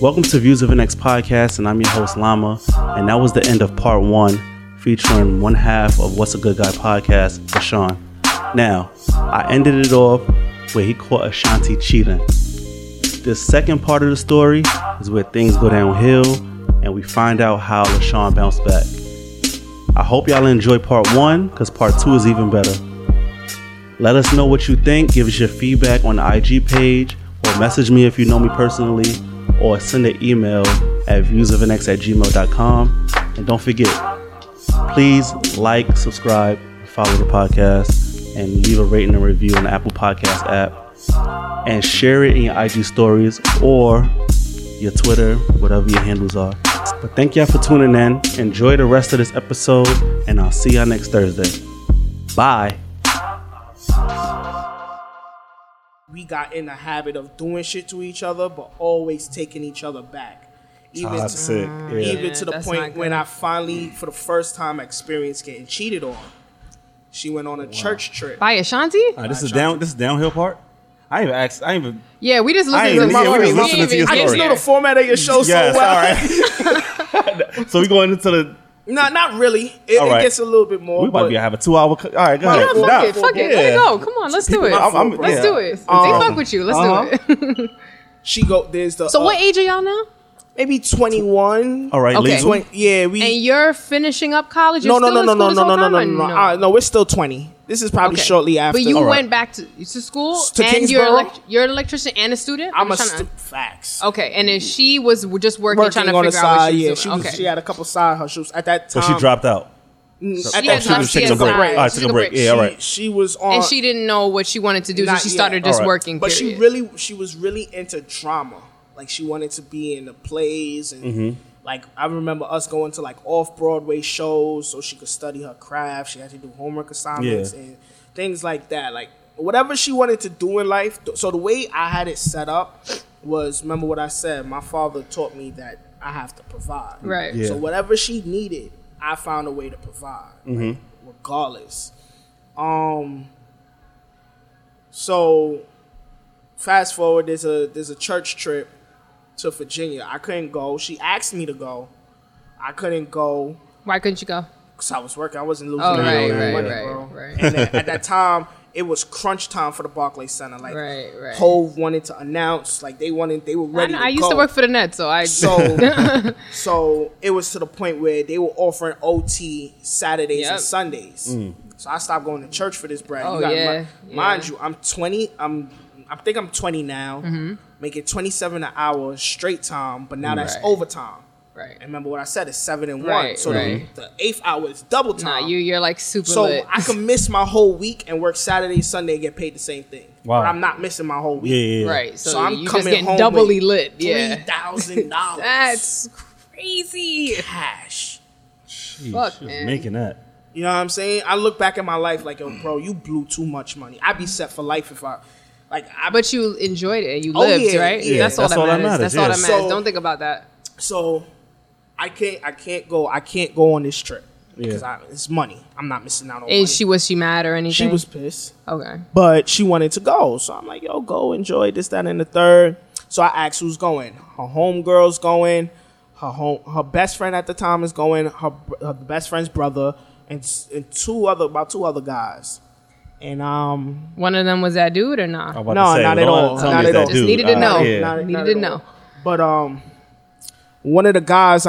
Welcome to Views of the Next Podcast, and I'm your host Lama, and that was the end of part one, featuring one half of What's a Good Guy Podcast, LaShawn. Now, I ended it off where he caught Ashanti cheating. The second part of the story is where things go downhill, and we find out how LaShawn bounced back. I hope y'all enjoy part one, because part two is even better. Let us know what you think. Give us your feedback on the IG page, or message me if you know me personally, or send an email at viewsofanx@gmail.com. And don't forget, please like, subscribe, follow the podcast, and leave a rating and review on the Apple Podcast app. And share it in your IG stories or your Twitter, whatever your handles are. But thank y'all for tuning in. Enjoy the rest of this episode, and I'll see y'all next Thursday. Bye. We got in the habit of doing shit to each other, but always taking each other back. Even to the point when I finally, for the first time, experienced getting cheated on. She went on a church trip. By Ashanti? This is downhill part? I ain't even. Yeah, we just listened to your story. I just know the format of your show so well. All right. So we going into the. No, not really. It gets a little bit more. We might have a 2-hour. All right, go ahead. Fuck it. Let it go. Come on, let's do it. Let's do it. They fuck with you. Let's do it. So what age are y'all now? Maybe 21. All right, okay. And you're finishing up college? No, we're still 20. This is probably shortly after. But you went back to school? To and you're an electrician and a student? I'm a student. Facts. Okay, and then she was just working trying to figure out what she was doing. She had a couple side hustles at that time. But she dropped out. She took a break. Yeah, all right. She was on. And she didn't know what she wanted to do, so she started just working. But she was really into drama. Like, she wanted to be in the plays, and like, I remember us going to like off-Broadway shows so she could study her craft. She had to do homework assignments and things like that. Like, whatever she wanted to do in life. So the way I had it set up was, remember what I said, my father taught me that I have to provide. Right. Yeah. So whatever she needed, I found a way to provide, like, regardless. So fast forward, there's a church trip to Virginia. I couldn't go. She asked me to go. I couldn't go. Why couldn't you go? Because I was working. I wasn't losing money, bro. And at that time, it was crunch time for the Barclays Center. Like, Hove wanted to announce. Like, they were ready to go. I used to work for the Nets, so it was to the point where they were offering OT Saturdays and Sundays. So I stopped going to church for this bread. Mind you, I'm 20. I think I'm 20 now. Make it 27 an hour straight time, but now that's overtime. Right. And remember what I said, it's 7 and 1. So the 8th hour is double time. Nah, you're like super lit. So I can miss my whole week and work Saturday, Sunday, and get paid the same thing. Wow. But I'm not missing my whole week. Yeah. Right. So I'm coming home doubly lit. $3,000. That's crazy. Cash. Jeez, fuck, man. Making that. You know what I'm saying? I look back at my life like, yo, bro, you blew too much money. I'd be set for life if I... but you enjoyed it. You lived, right? Yeah. That's all that matters. Don't think about that. So, I can't go on this trip because it's money. I'm not missing out on money. And was she mad or anything? She was pissed. Okay. But she wanted to go, so I'm like, yo, go enjoy this, that, and the third. So I asked who's going. Her homegirl's going. Her best friend at the time is going. Her best friend's brother and about two other guys. And one of them was that dude or not? Not at all. Just needed to know. But one of the guys,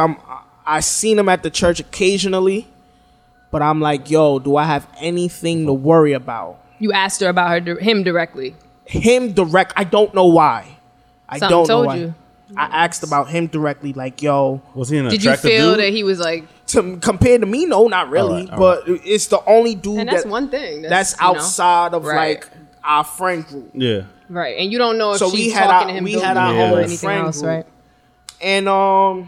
I seen him at the church occasionally, but I'm like, yo, do I have anything to worry about? You asked her about him directly. I don't know why. I asked about him directly, like, yo. Was he an attractive dude? Did you feel that he was like... Compared to me, no, not really. All right. It's the only dude and that's one thing. That's outside of like our friend group. Yeah. Right. And you don't know if she's talking to him. We had our whole friend group. Right? And the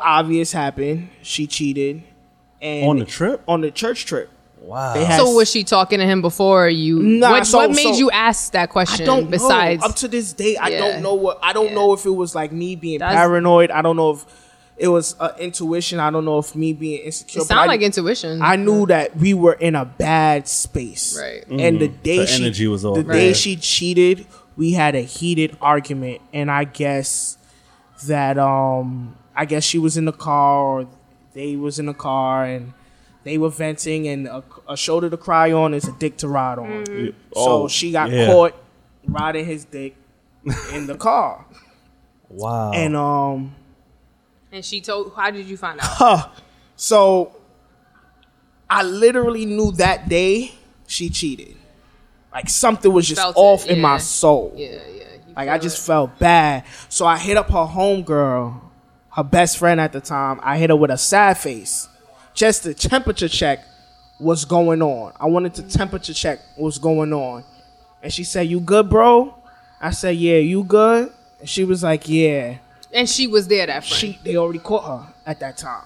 obvious happened. She cheated. And on the trip? On the church trip. Wow. So was she talking to him before you? Nah, what made you ask that question? I don't know. Up to this day, I don't know if it was like me being paranoid. I don't know if It was intuition. I don't know if me being insecure. It sounded like intuition. I knew that we were in a bad space. Right. Mm-hmm. And the day she cheated, we had a heated argument. And I guess that she was in the car, or they was in the car, and they were venting. And a shoulder to cry on is a dick to ride on. Mm-hmm. Oh, so she got caught riding his dick in the car. Wow. And and she told, how did you find out? So I literally knew that day she cheated. Like something was just off in my soul. Yeah, yeah. Like I just felt bad. So I hit up her homegirl, her best friend at the time. I hit her with a sad face. Just to temperature check what's going on. I wanted to temperature check what's going on. And she said, "You good, bro?" I said, "Yeah, you good?" And she was like, "Yeah." And she was there, that friend. They already caught her at that time.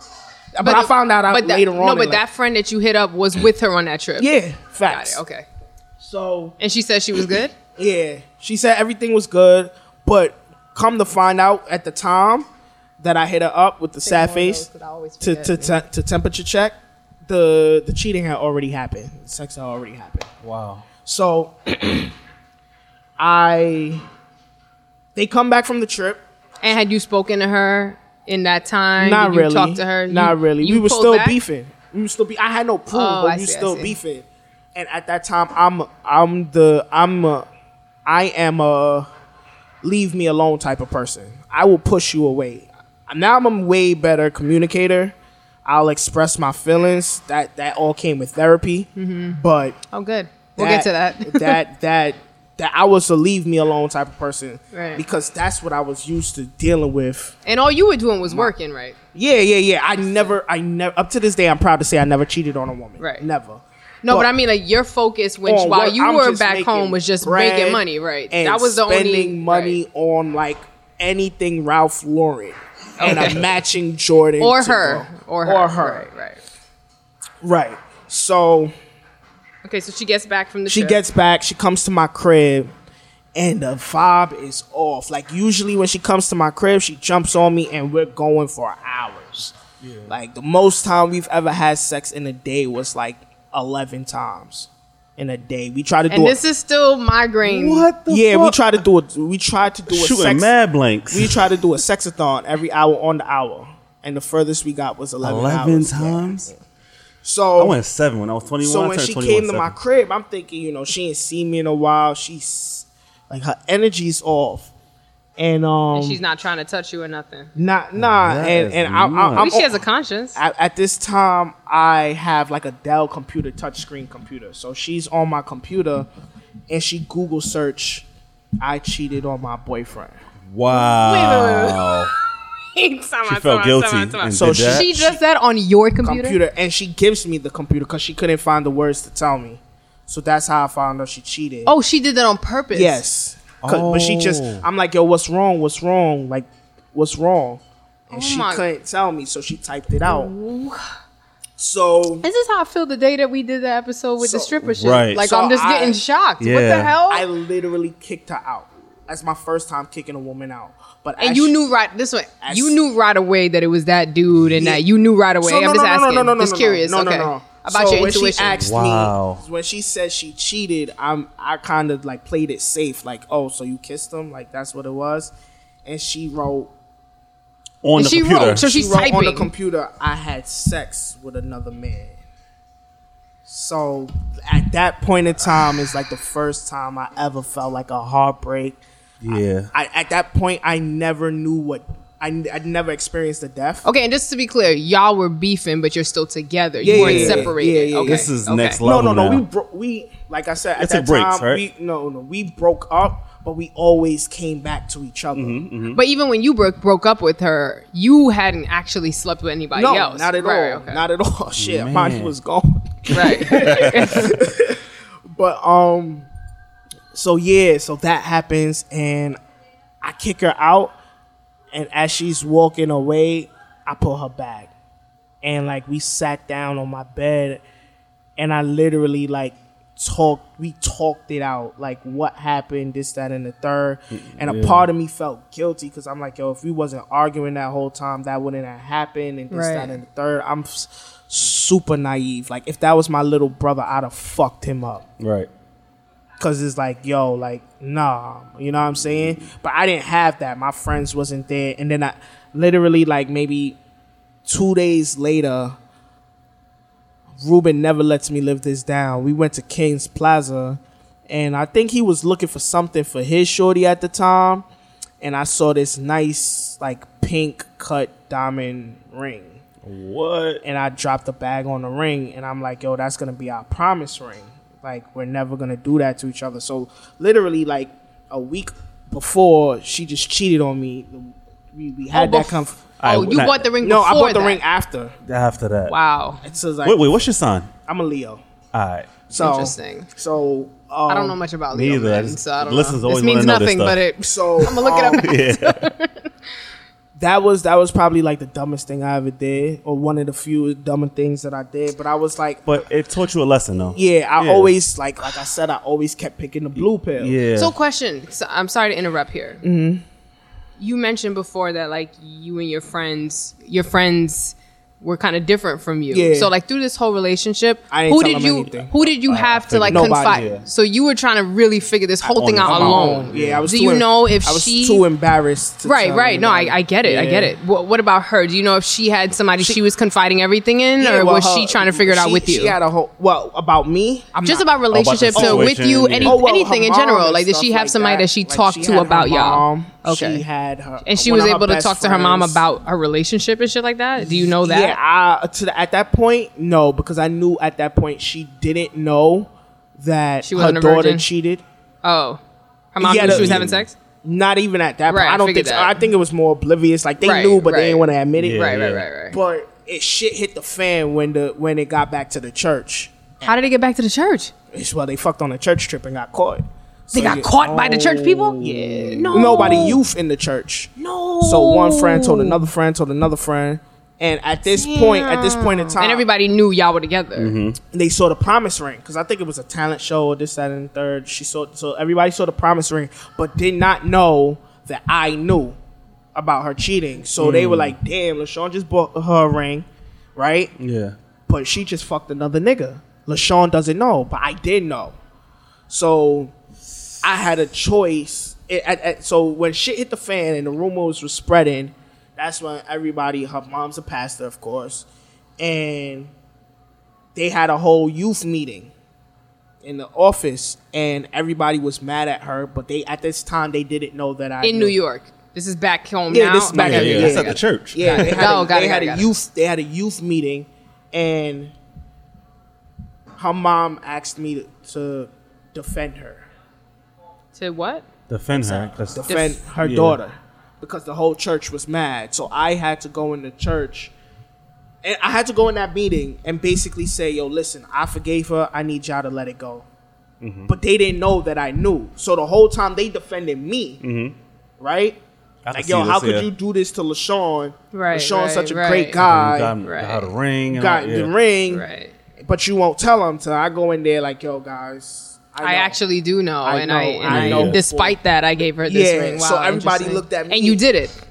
But I found out later on. No, but that friend that you hit up was with her on that trip. Yeah, facts. Got it, okay. So. And she said she was good? Yeah. She said everything was good. But come to find out at the time that I hit her up with the sad face to temperature check, the cheating had already happened. The sex had already happened. Wow. So, they come back from the trip. And had you spoken to her in that time? Not really. You talked to her? Not really. We were still beefing. I had no proof, but we were still beefing. And at that time, I am a leave me alone type of person. I will push you away. Now I'm a way better communicator. I'll express my feelings. That all came with therapy. Mm-hmm. But good. We'll get to that. That I was a leave me alone type of person, right? Because that's what I was used to dealing with. And all you were doing was working, right? Yeah. I never, up to this day, I'm proud to say I never cheated on a woman. Right. Never. No, but I mean, like your focus while you were back home was just making money, right? And that was the only spending money on like anything Ralph Lauren and a matching Jordan or her. Right. So. Okay, so she gets back from the trip. She gets back. She comes to my crib, and the vibe is off. Like, usually when she comes to my crib, she jumps on me, and we're going for hours. Yeah. Like, the most time we've ever had sex in a day was, like, 11 times in a day. We try to do it. And this is still migraine. What the fuck? Yeah, we tried to do a shooting mad blanks. We tried to do a sexathon every hour on the hour, and the furthest we got was 11 hours. 11 times? Yeah. So I went 7 when I was 21. So when she came to my crib, I'm thinking, she ain't seen me in a while. She's like, her energy's off, and she's not trying to touch you or nothing. Nah. At least she has a conscience. At this time, I have like a Dell computer, touchscreen computer. So she's on my computer, and she Google search, "I cheated on my boyfriend." Wow. She felt guilty. So she does that on your computer, and she gives me the computer because she couldn't find the words to tell me. So that's how I found out she cheated. Oh, she did that on purpose. Yes. Oh. But she just, I'm like, yo, what's wrong? Like, what's wrong? And she couldn't tell me, so she typed it out. Ooh. So this is how I feel the day that we did the episode with the stripper shit. Right. Like, so I'm just getting shocked. Yeah. What the hell? I literally kicked her out. That's my first time kicking a woman out. And you knew right away that it was that dude, and that you knew right away. I'm just asking, curious about your intuition. She asked me, when she said she cheated, I kind of like played it safe, like, oh, so you kissed him, like that's what it was. And she wrote on the computer. So she wrote on the computer, "I had sex with another man." So at that point in time is like the first time I ever felt like a heartbreak. Yeah. At that point, I never knew what... I never experienced the death. Okay, and just to be clear, y'all were beefing, but you're still together. You weren't separated. Yeah. Okay. This is next level. No. We like I said, we broke up, but we always came back to each other. Mm-hmm, mm-hmm. But even when you broke up with her, you hadn't actually slept with anybody else. No, not at all. Okay. Not at all. Shit, mine was gone. Right. But, So that happens, and I kick her out, and as she's walking away, I pull her back. And, like, we sat down on my bed, and I literally, like, we talked it out, like what happened, this, that, and the third. And a part of me felt guilty because I'm like, yo, if we wasn't arguing that whole time, that wouldn't have happened, and this, that, and the third. I'm super naive. Like, if that was my little brother, I'd have fucked him up. Right. Because it's like, yo, like, nah, you know what I'm saying? But I didn't have that. My friends wasn't there. And then I literally, like, maybe 2 days later, Ruben never lets me live this down. We went to King's Plaza, and I think he was looking for something for his shorty at the time. And I saw this nice, like, pink cut diamond ring. What? And I dropped the bag on the ring, and I'm like, yo, that's going to be our promise ring. Like, we're never going to do that to each other. So, literally, like, a week before, she just cheated on me. We had that conversation. You bought the ring before that? No, I bought the ring after. After that. Wow. So it's like, wait, what's your sign? I'm a Leo. All right. So, interesting. So, I don't know much about Leo. Me either. So I don't know. This means nothing, but I'm going to look it up after. Yeah. That was probably like the dumbest thing I ever did, or one of the few dumb things that I did. But I was like, but it taught you a lesson, though. Yeah, I always like I said, I always kept picking the blue pill. Yeah. So, question. So I'm sorry to interrupt here. Mm-hmm. You mentioned before that like you and your friends were kind of different from you. Yeah. So like through this whole relationship, who did you have to like confide? Yeah. So you were trying to really figure this whole thing out alone. Yeah, I was. I was too embarrassed. To right, tell right. No, I get it. Yeah. I get it. What about her? Do you know if she had somebody she was confiding everything in, or was she trying to figure it out with you? She had a whole. Well, about me, about relationships to with you, anything in general. Like, did she have somebody that she talked to about y'all? Okay. She had her, and she was able to talk to her mom about her relationship and shit like that. Do you know that? Yeah, at that point, no, because I knew at that point she didn't know that her daughter cheated. Oh, her mom knew she was having sex? Not even at that point. I don't think so. I think it was more oblivious. Like, they knew, but they didn't want to admit it. Right. But shit hit the fan when it got back to the church. How did it get back to the church? Well, they fucked on a church trip and got caught. They got caught by the church people? Yeah. No, by the youth in the church. No. So one friend told another friend, And at this point, in time... And everybody knew y'all were together. Mm-hmm. They saw the promise ring. Because I think it was a talent show, or this, that, and the third. So everybody saw the promise ring, but did not know that I knew about her cheating. So they were like, damn, LaShawn just bought her a ring, right? Yeah. But she just fucked another nigga. LaShawn doesn't know, but I did know. So I had a choice. So when shit hit the fan and the rumors were spreading... That's when everybody, her mom's a pastor, of course, and they had a whole youth meeting in the office, and everybody was mad at her, but they at this time, they didn't know that I knew. New York. This is back home now? This is back at the church. Yeah, they had a youth meeting, and her mom asked me to defend her. To what? Defend her. Defend her daughter. Because the whole church was mad. So I had to go in the church. And I had to go in that meeting and basically say, yo, listen, I forgave her. I need y'all to let it go. Mm-hmm. But they didn't know that I knew. So the whole time they defended me. Mm-hmm. Right? Like, yo, how could you do this to LaShawn? Right, LaShawn's such a great guy. Got a ring. Got the ring. Right. But you won't tell him till I go in there like, yo, guys. I actually do know, I know. Despite that, I gave her this ring. Wow, so everybody looked at me. And you did it.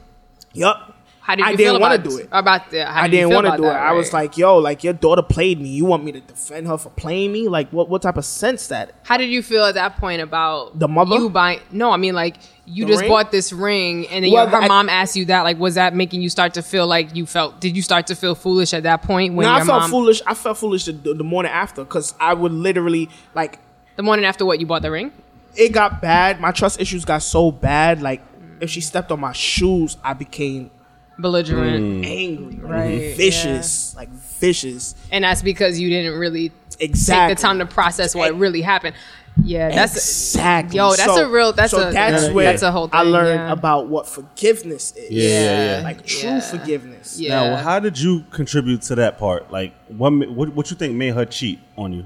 Yup. How did you feel about it? I didn't want to do it. I didn't want to do it. I was like, yo, like, your daughter played me. You want me to defend her for playing me? Like, what type of sense that? How did you feel at that point about the mother? You buying? No, I mean, like, you just bought this ring, and then her mom asked you that. Like, was that making you start to feel like you felt? Did you start to feel foolish at that point? No, I felt foolish. I felt foolish the morning after, because I would literally, like. The morning after what? You bought the ring? It got bad. My trust issues got so bad. Like, if she stepped on my shoes, I became... belligerent. Angry. Right. Vicious. Yeah. Like, vicious. And that's because you didn't really take the time to process what really happened. Yeah. That's exactly. Yo, that's so, a real... That's a whole thing. I learned about what forgiveness is. Yeah. Like, true forgiveness. Yeah. Now, how did you contribute to that part? Like, what you think made her cheat on you?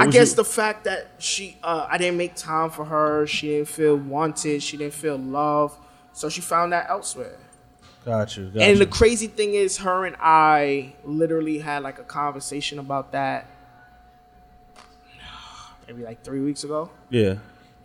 I guess the fact that she, I didn't make time for her. She didn't feel wanted. She didn't feel loved. So she found that elsewhere. Got you. And the crazy thing is, her and I literally had like a conversation about that. maybe like 3 weeks ago. Yeah.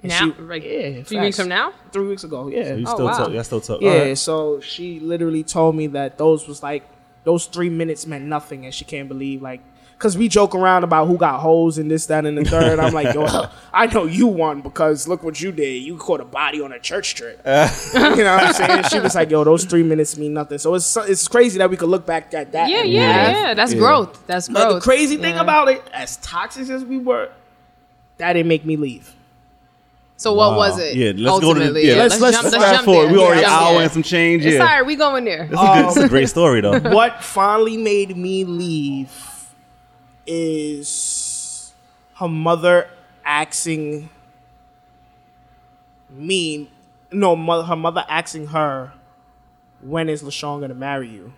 Now? She, like, yeah. 3 weeks from now? 3 weeks ago, yeah. So you still wow. I still talk. Yeah, right. So she literally told me that those was like, those 3 minutes meant nothing, and she can't believe, like, because we joke around about who got hoes and this, that, and the third. I'm like, yo, I know you won because look what you did. You caught a body on a church trip. You know what I'm saying? She was like, yo, those 3 minutes mean nothing. So it's crazy that we could look back at that. Yeah, yeah, yeah. That's growth. That's growth. But the crazy thing about it, as toxic as we were, that didn't make me leave. So what was it? Yeah, let's ultimately? Go to the, yeah, let's fast forward. We already an hour and some change. It's all right. We going there. It's a great story, though. What finally made me leave is her mother asking me, her mother asking her, when is LaShawn going to marry you?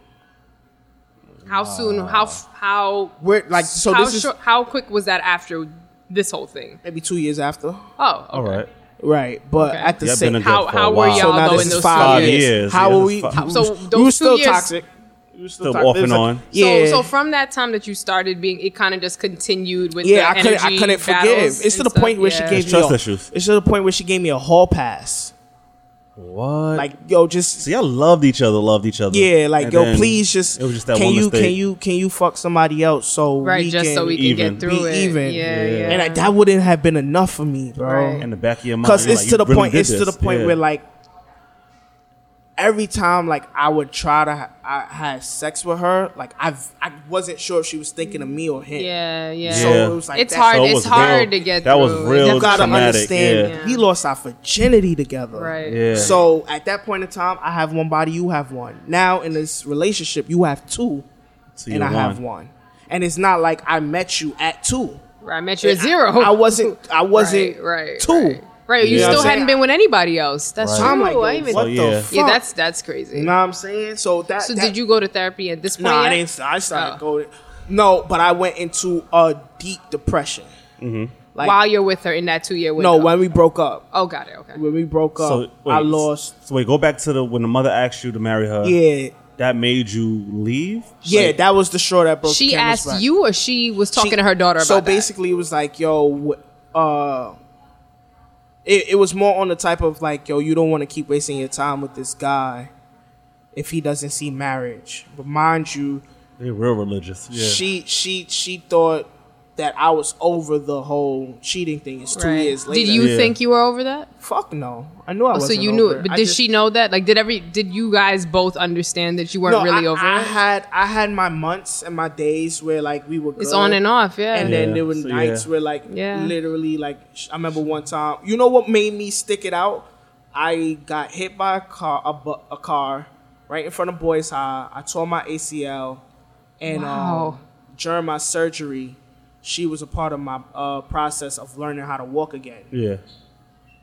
How soon? How we're, like, so how, this how quick was that after this whole thing? Maybe 2 years after. Oh, okay. All right. Right, but at the same time, how were y'all though in those 5 years? How were we? So we were still toxic. Still off and on. Yeah. So from that time that you started being, it kind of just continued with the energy. Yeah, I couldn't forgive. It's to the point where she gave me trust issues. It's to the point where she gave me a hall pass. What? Like, yo, just see, y'all loved each other. Yeah, like, yo, please just. It was just that one mistake. Can you fuck somebody else so right? We just can, so we can even. Get through be it. Even. Yeah. And like, that wouldn't have been enough for me, bro. Right. In the back of your mind, because it's like, to the really point. It's this. To the point where like. Every time, like, I would try to have sex with her, like, I wasn't sure if she was thinking of me or him. Yeah. So it was like, it's hard to get through. That was real. You gotta understand, we lost our virginity together. Right. Yeah. So at that point in time, I have one body, you have one. Now in this relationship, you have two, and I have one. And it's not like I met you at two. I met you at zero. I wasn't right, two. Right. Right, you still hadn't been with anybody else. That's true. I'm like, what the fuck? Yeah, that's crazy. You know what I'm saying? So did you go to therapy at this point? No, I didn't. I started going. No, but I went into a deep depression. Mm-hmm. Like, while you're with her in that 2 year window? No, when we broke up. Oh, got it. Okay. When we broke up, I lost. So wait, go back to when the mother asked you to marry her. Yeah. That made you leave? Yeah, like, that was the straw that broke the camel's back. She asked you, or she was talking to her daughter about that? So basically, it was like, yo, It was more on the type of like, yo, you don't want to keep wasting your time with this guy if he doesn't see marriage. But mind you, they're real religious. Yeah. She thought that I was over the whole cheating thing. It's 2 years later. Did you think you were over that? Fuck no. I knew I wasn't. So you knew it, but did she know that? Like, did you guys both understand that you weren't really over it? I had my months and my days where like we were good. It's on and off, yeah. And then there were nights where like literally like I remember one time. You know what made me stick it out? I got hit by a car right in front of Boys High. I tore my ACL, and during my surgery, she was a part of my process of learning how to walk again. Yeah.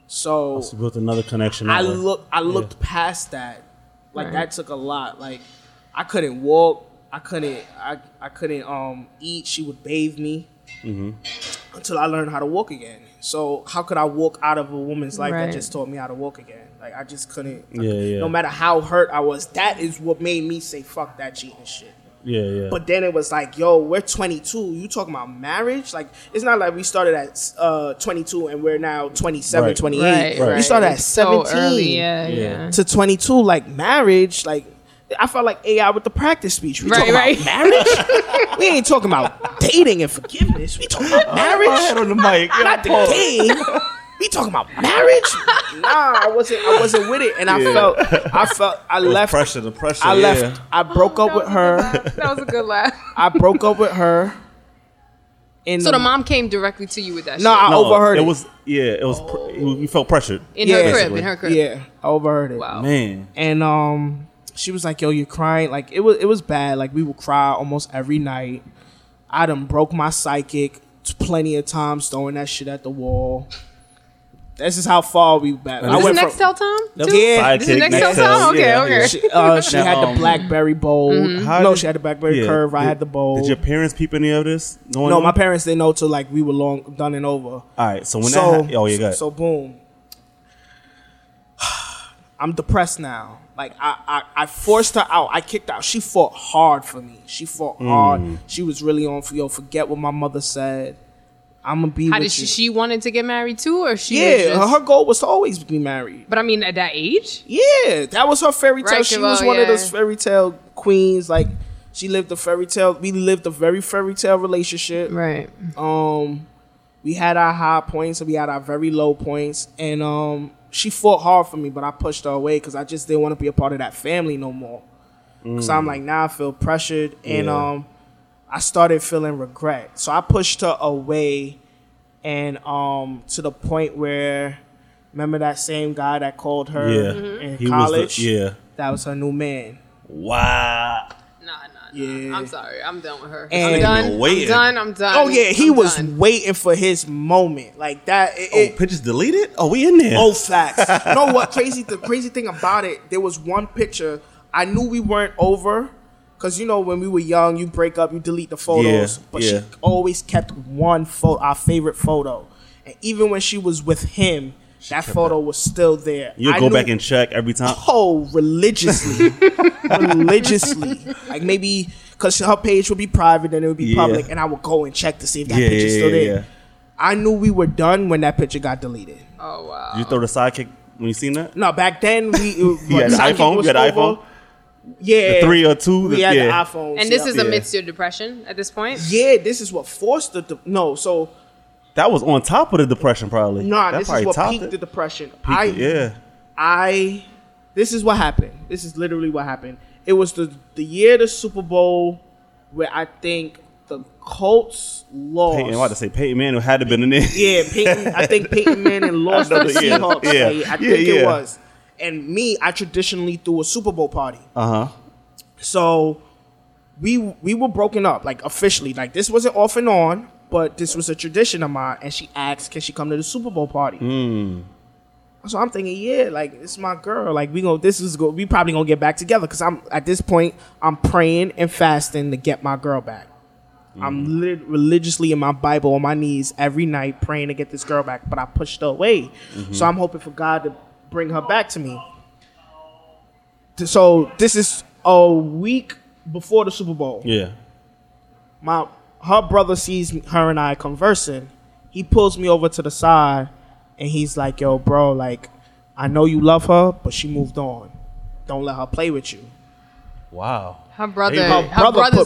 So I built another connection. I looked past that. Like that took a lot. Like I couldn't walk. I couldn't eat. She would bathe me until I learned how to walk again. So how could I walk out of a woman's life that just taught me how to walk again? Like I just couldn't. Yeah. No matter how hurt I was, that is what made me say fuck that cheating shit. Yeah. But then it was like, yo, we're 22. You talking about marriage? Like, it's not like we started at 22 and we're now 27, 28. Right. We started at 17 so early, to 22. Like, marriage, like, I felt like AI with the practice speech. We talking about marriage? We ain't talking about dating and forgiveness. We talking about marriage. My head on the mic. Not the game. We talking about marriage? Nah, I wasn't with it, and I felt. I left. The pressure. I left. I broke up with her. That was a good laugh. I broke up with her. So the mom came directly to you with that. No, I overheard it. It was. Oh. You felt pressured in her crib. Yeah, I overheard it. Wow, man. And she was like, "Yo, you're crying." Like it was bad. Like we would cry almost every night. I done broke my psychic plenty of times, throwing that shit at the wall. This is how far we back. Was this Nextel time? Yeah. This is Nextel time? Okay. She had the BlackBerry bowl. Mm-hmm. She had the BlackBerry curve. I had the bowl. Did your parents peep any of this? No, my parents didn't know till like we were long done and over. All right. So when that you got it. So boom. I'm depressed now. Like I forced her out. I kicked her out. She fought hard for me. She fought hard. She was really on for forget what my mother said. I'm gonna be. How did she wanted to get married too, or she? Yeah, her goal was to always be married. But I mean, at that age. Yeah, that was her fairy tale. Right, she was one of those fairy tale queens. Like she lived a fairy tale. We lived a very fairy tale relationship. Right. We had our high points and we had our very low points, and she fought hard for me, but I pushed her away because I just didn't want to be a part of that family no more. Because I'm like, now I feel pressured, and I started feeling regret. So I pushed her away, and to the point where, remember that same guy that called her in college? That was her new man. Wow. Nah. I'm sorry. I'm done with her. And I'm done. Oh, yeah. He was waiting for his moment. Like that. Pictures deleted? Oh, we in there. Oh, facts. You know what? The crazy thing about it, there was one picture. I knew we weren't over. Because, you know, when we were young, you break up, you delete the photos. But she always kept one photo, our favorite photo. And even when she was with him, that photo was still there. I go back and check every time? Oh, religiously. Like maybe, because her page would be private and it would be public. And I would go and check to see if that picture's still there. Yeah. I knew we were done when that picture got deleted. Oh, wow. Did you throw the sidekick when you seen that? No, back then. You had an iPhone? Yeah. The 3 or 2. We had the iPhones. And this is amidst your depression at this point? Yeah, this is what forced the... So... That was on top of the depression, probably. Nah, that this is what peaked the depression. This is what happened. This is literally what happened. It was the year of the Super Bowl where I think the Colts lost. Peyton, I want to say Peyton Manning had to have been in there. Yeah, Peyton Manning lost to the Seahawks. I think it was. And me, I traditionally threw a Super Bowl party. So we were broken up, like officially. Like this wasn't off and on. But this was a tradition of mine, and she asked, can she come to the Super Bowl party? So I'm thinking, it's my girl. Like, we probably gonna get back together because at this point, I'm praying and fasting to get my girl back. I'm religiously in my Bible on my knees every night praying to get this girl back, but I pushed her away. So I'm hoping for God to bring her back to me. So this is a week before the Super Bowl. Yeah. Her brother sees her and I conversing. He pulls me over to the side, and he's like, yo, bro, like, I know you love her, but she moved on. Don't let her play with you. Wow. Her brother's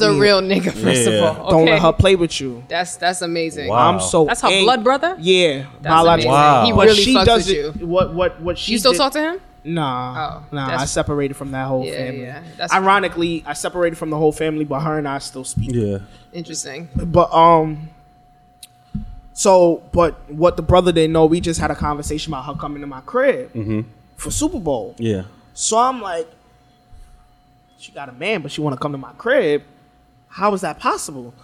a real nigga, first of all. Okay. Don't let her play with you. That's amazing. Wow. That's her blood brother? Yeah. That's wow. He really fucks with you. What she you still did, talk to him? Nah, I separated from that whole family. Ironically, I separated from the whole family, but her and I still speak. Yeah. Interesting. But but what the brother didn't know, we just had a conversation about her coming to my crib for Super Bowl. Yeah. So I'm like, she got a man, but she want to come to my crib. How is that possible?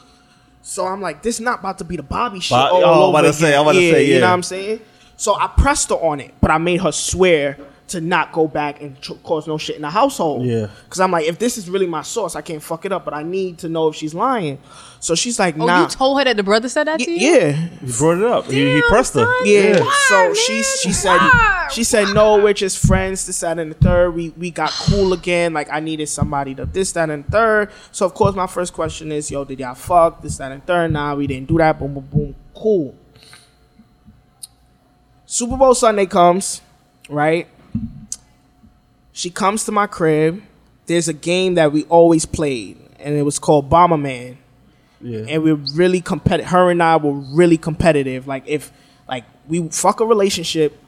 So I'm like, this not about to be the Bobby shit. I'm about to say, you know what I'm saying? So I pressed her on it, but I made her swear to not go back and cause no shit in the household. Yeah. Because I'm like, if this is really my source, I can't fuck it up, but I need to know if she's lying. So she's like, nah. Oh, you told her that the brother said that to you? Yeah. He brought it up. He pressed her. Yeah. Why, so she said, no, we're just friends, this, that, and the third. We got cool again. Like, I needed somebody to this, that, and the third. So, of course, my first question is, yo, did y'all fuck? This, that, and the third. Nah, we didn't do that. Boom, boom, boom. Cool. Super Bowl Sunday comes, right? She comes to my crib. There's a game that we always played, and it was called Bomberman. Yeah. And we're really competitive. Her and I were really competitive. Like, we fuck a relationship,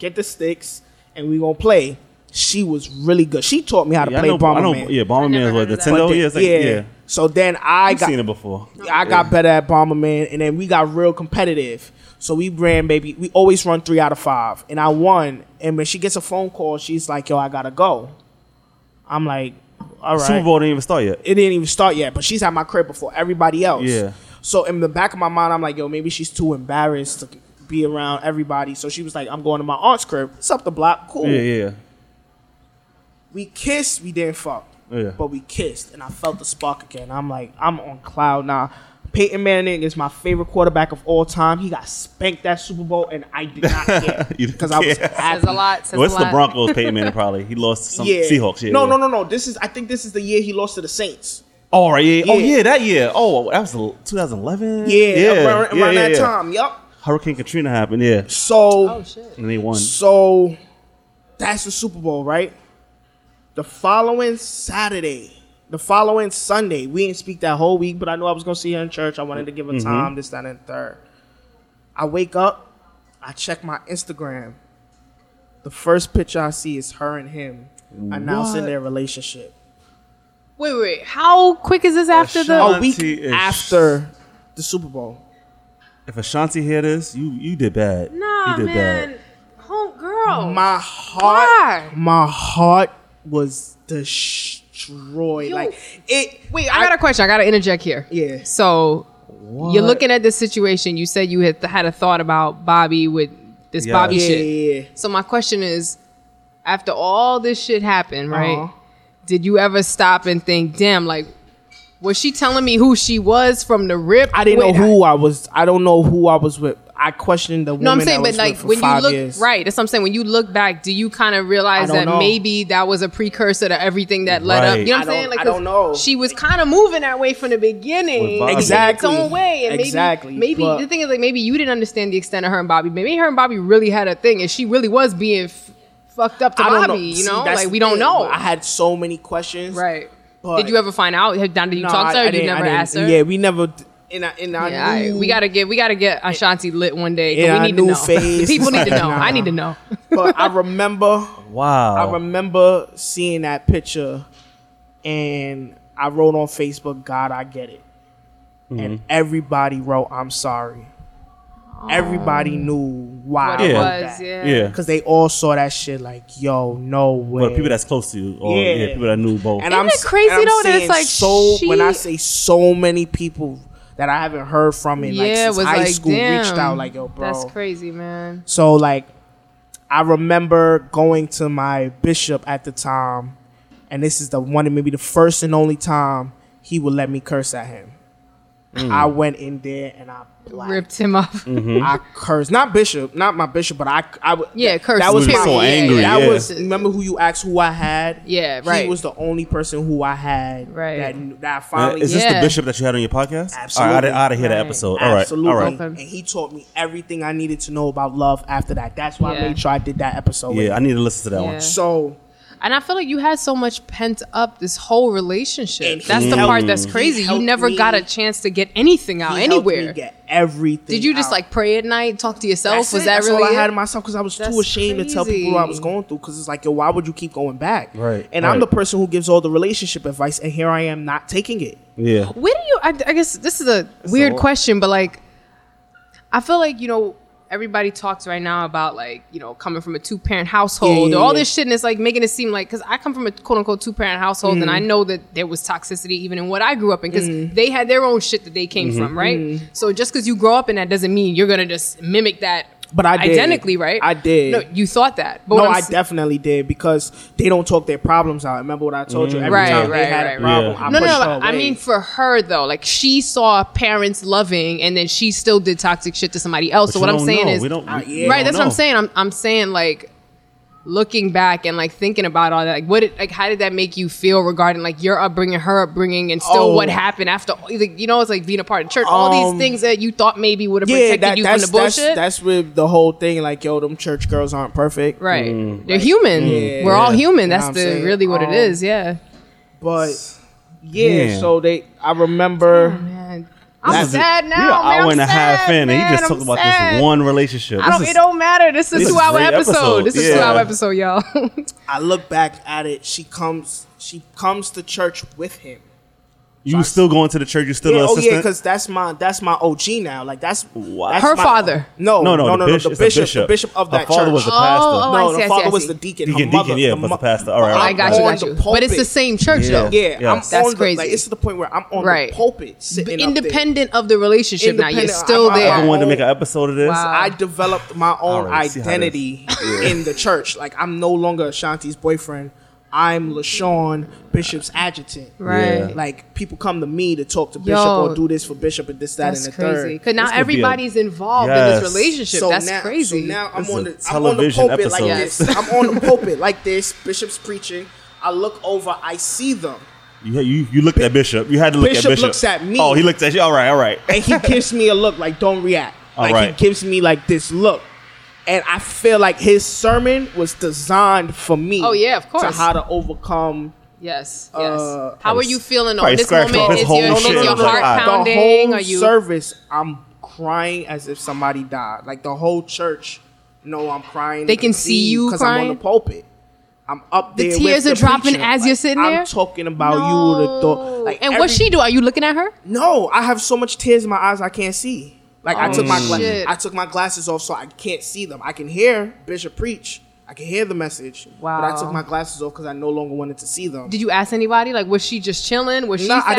get the sticks, and we gonna play. She was really good. She taught me how to play Bomberman. Yeah, Bomberman was like Nintendo. Yeah. So then I've seen it before. I got better at Bomberman, and then we got real competitive. So we always run 3 out of 5. And I won. And when she gets a phone call, she's like, yo, I got to go. I'm like, all right. Super Bowl didn't even start yet. It didn't even start yet. But she's at my crib before everybody else. Yeah. So in the back of my mind, I'm like, yo, maybe she's too embarrassed to be around everybody. So she was like, I'm going to my aunt's crib. It's up the block. Cool. Yeah. We kissed. We didn't fuck. Yeah. But we kissed. And I felt the spark again. I'm like, I'm on cloud now. Peyton Manning is my favorite quarterback of all time. He got spanked that Super Bowl, and I did not care because I was happy. It's the Broncos, Peyton Manning probably. He lost to some Seahawks. I think this is the year he lost to the Saints. Oh, right, yeah. Oh, yeah, that year. Oh, that was 2011? Yeah, around that time. Yup. Hurricane Katrina happened, yeah. So, oh, shit. And they won. So, that's the Super Bowl, right? The following Sunday, we didn't speak that whole week, but I knew I was going to see her in church. I wanted to give her time, this, that, and third. I wake up. I check my Instagram. The first picture I see is her and him announcing their relationship. Wait. How quick is this after Ashanti after the Super Bowl? If Ashanti hear this, you did bad. Nah, you did bad. Homegirl. My heart was destroyed. Wait, I got a question. I got to interject here. Yeah. So what? You're looking at this situation. You said you had a thought about Bobby with this Bobby shit. Yeah. So my question is, after all this shit happened, right? Did you ever stop and think, damn, like, was she telling me who she was from the rip? I didn't know who I was. I don't know who I was with. I questioned the woman I was with for five years. Right, that's what I'm saying. When you look back, do you kind of realize that maybe that was a precursor to everything that led up? You know what I'm saying? Like, I don't know. She was kind of moving that way from the beginning. Exactly. In its own way. And Maybe the thing is, like, maybe you didn't understand the extent of her and Bobby. Maybe her and Bobby really had a thing, and she really was being fucked up to Bobby. We don't know. I had so many questions. Right. Did you ever find out? Did you talk to her? You never asked her? Yeah, we never... We gotta get Ashanti lit one day. Yeah, we need to know. The people need to know. I need to know. But I remember. Wow. I remember seeing that picture, and I wrote on Facebook, "God, I get it," and everybody wrote, "I'm sorry." Everybody knew why it was, because they all saw that shit like, yo, no way. But people that's close to you, or people that knew both. And Isn't it crazy though? That it's like when I say so many people that I haven't heard from in since high school, damn, reached out like, yo, bro. That's crazy, man. So like, I remember going to my bishop at the time, and this is the one and maybe the first and only time he would let me curse at him. I went in there and I ripped him off. I cursed. Not my bishop, but I cursed. That was so angry. Remember who you asked who I had? Yeah, right. He was the only person who I had. Right. That I finally. Is this the bishop that you had on your podcast? Absolutely. All right, I ought to hear that episode. Absolutely. All right. And he taught me everything I needed to know about love after that. That's why I made sure I did that episode. Yeah, I need to listen to that one. So. And I feel like you had so much pent up this whole relationship. And that's the part that's crazy. You never got a chance to get anything out anywhere. Helped me get everything. Did you just like pray at night, talk to yourself? That's really all I had in myself, because I was too ashamed to tell people what I was going through. Because it's like, yo, why would you keep going back? Right. And I'm the person who gives all the relationship advice, and here I am not taking it. Yeah. Where do you? I guess this is a weird question, but like, I feel like, you know. Everybody talks right now about, like, you know, coming from a two-parent household or all this shit, and it's like making it seem like, because I come from a quote-unquote two-parent household, and I know that there was toxicity even in what I grew up in, because they had their own shit that they came from, right? So just because you grow up in that doesn't mean you're going to just mimic that. But I did. Identically, right? I did. No, you thought that. But no, I definitely did, because they don't talk their problems out. Remember what I told you? Every time they had a problem, I pushed her away. I mean, for her, though, like, she saw parents loving, and then she still did toxic shit to somebody else. But so what I'm saying is... What I'm saying. I'm saying, like, looking back and, like, thinking about all that, like, how did that make you feel regarding, like, your upbringing, her upbringing, and still what happened after, like, you know, it's like being a part of church, all these things that you thought maybe would have protected you from the bullshit? That's with the whole thing, like, yo, them church girls aren't perfect. Right. They're human. Yeah, we're all human. That's really what it is, But, so I remember... Oh, man. I'm sad now. I'm an hour and a half in, and he just talked about this one relationship. It don't matter. This is a 2-hour episode. This is a 2-hour episode, y'all. I look back at it. She comes to church with him. You still going to the church? You still an assistant? Oh yeah, because that's my OG now. Like that's her father. No. The bishop of that church. Her father was the pastor. The father was the deacon. Deacon, the pastor. All right. I got you. But it's the same church though. Yeah. That's crazy. Like, it's to the point where I'm on the pulpit, sitting independent of the relationship. Now you're still there. I wanted to make an episode of this. I developed my own identity in the church. Like, I'm no longer Ashanti's boyfriend. I'm LaShawn, Bishop's adjutant. Right. Yeah. Like, people come to me to talk to Bishop or do this for Bishop and this, that, and the third. Because now everybody's involved in this relationship. So that's crazy. So now I'm on the pulpit like this. Bishop's preaching. I look over. I see them. You looked at Bishop. You had to look at Bishop. Bishop looks at me. Oh, he looked at you. All right. And he gives me a look like, don't react. He gives me like this look. And I feel like his sermon was designed for me. Oh, yeah, of course. To how to overcome. Yes. How are you feeling on this moment? Is your heart pounding? The whole service, I'm crying as if somebody died. Like the whole church, I'm crying. They can see you because I'm on the pulpit. I'm up there. The tears are dropping as you're sitting there. I'm talking about you. And what's she doing? Are you looking at her? No, I have so much tears in my eyes I can't see. Like I took my glasses off so I can't see them. I can hear Bishop preach. I can hear the message. Wow. But I took my glasses off because I no longer wanted to see them. Did you ask anybody? Like, was she just chilling? Was she sad? I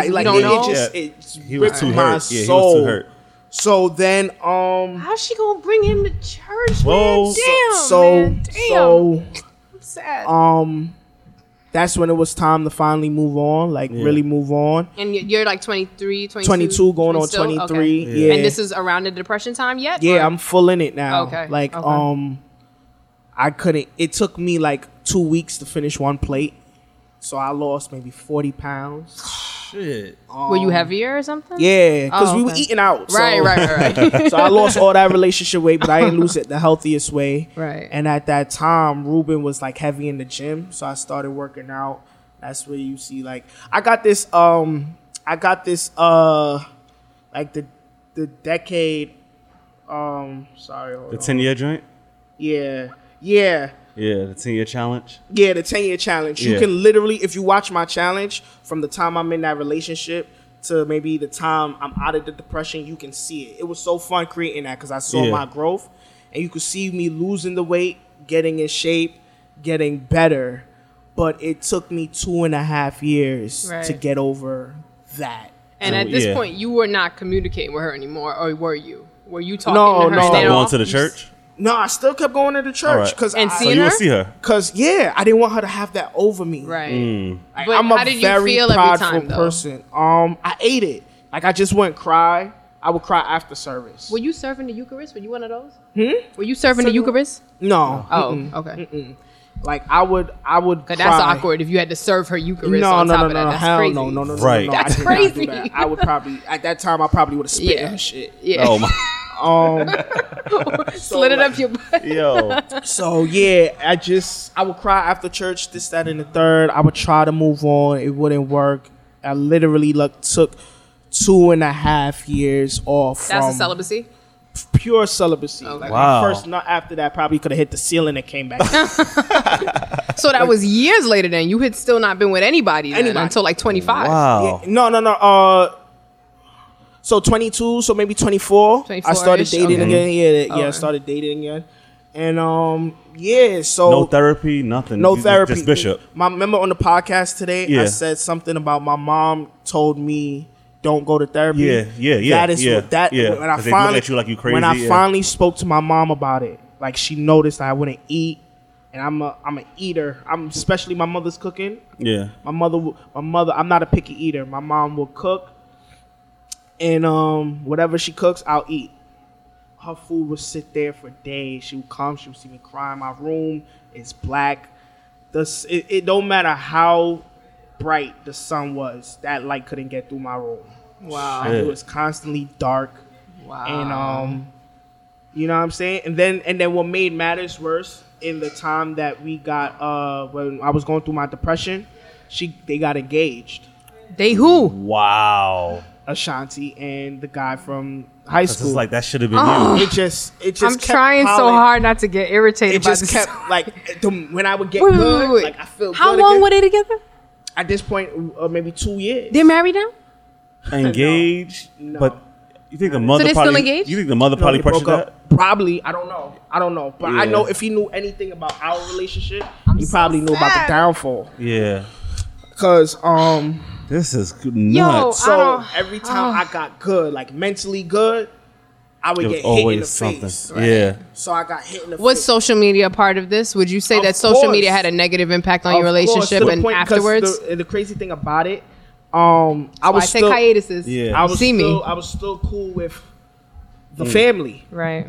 didn't know. He was too hurt. Yeah, he was too hurt. So then, how's she gonna bring him to church, man? Damn. I'm sad. That's when it was time to finally move on, really move on. And you're like 23, 22? 22 going on 23. Okay. Yeah. And this is around the depression time yet? Yeah, or? I'm full in it now. Okay. I couldn't. It took me like 2 weeks to finish one plate. So I lost maybe 40 pounds. Shit. Were you heavier or something? Yeah, because we were eating out. So. Right. So I lost all that relationship weight, but I didn't lose it the healthiest way. Right. And at that time, Ruben was like heavy in the gym. So I started working out. That's where you see the decade. The 10-year joint? Yeah. Yeah, the 10-year challenge. Yeah, the 10-year challenge. You can literally, if you watch my challenge, from the time I'm in that relationship to maybe the time I'm out of the depression, you can see it. It was so fun creating that because I saw my growth. And you could see me losing the weight, getting in shape, getting better. But it took me 2.5 years to get over that. And at this point, you were not communicating with her anymore, or were you? Were you talking to her? No, you going to the church? No, I still kept going to the church because Because I didn't want her to have that over me. Right. But I'm a very prideful person. I ate it. I just wouldn't cry. I would cry after service. Were you serving the Eucharist? Were you one of those? Were you serving the Eucharist? No. Oh, okay. I would cry. That's awkward if you had to serve her Eucharist on top of that. That's crazy. No. Right. No, that's crazy. I would probably at that time I probably would have spit in her shit. Yeah. Oh my. Slid it up your butt. Yo. So I would cry after church, this, that, and the third. I would try to move on. It wouldn't work. I literally took 2.5 years off. That's a celibacy? Pure celibacy. Okay. Wow. My first nut after that probably could have hit the ceiling and came back. So that was years later then. You had still not been with anybody. Until 25. Wow. Yeah, no. So 22, so maybe 24. I started dating again. Yeah, I started dating again. And no therapy, nothing. No therapy. Just Bishop. Remember on the podcast today, I said something about my mom told me don't go to therapy. Yeah. That is what that. Yeah. When I finally look at you like you crazy. When I finally spoke to my mom about it, she noticed I wouldn't eat, and I'm an eater. I'm especially my mother's cooking. Yeah. My mother. I'm not a picky eater. My mom will cook. And whatever she cooks, I'll eat. Her food would sit there for days. She would come. She would see me crying. My room is black. It don't matter how bright the sun was. That light couldn't get through my room. Wow. It was constantly dark. Wow. And you know what I'm saying? And then what made matters worse, in the time that we got when I was going through my depression, they got engaged. They who? Wow. Ashanti and the guy from high school. It's that should have been you. It just. I'm trying so hard not to get irritated. It just kept when I would get good. Wait. I feel. How good long again. Were they together? At this point, maybe 2 years. They're married now. Engaged, no. But you think the mother? So they're probably still engaged. You think the mother probably pressured that? Probably. I don't know. But I know if he knew anything about our relationship, he probably knew about the downfall. Yeah. Because this is nuts. So every time I got good, mentally good, I would get hit in the face. Right? Yeah. So I got hit in the face. Was social media a part of this? Would you say that social media had a negative impact on your relationship and afterwards? The crazy thing about it, I was still hiatuses. Yeah. I was still cool with the family. Right.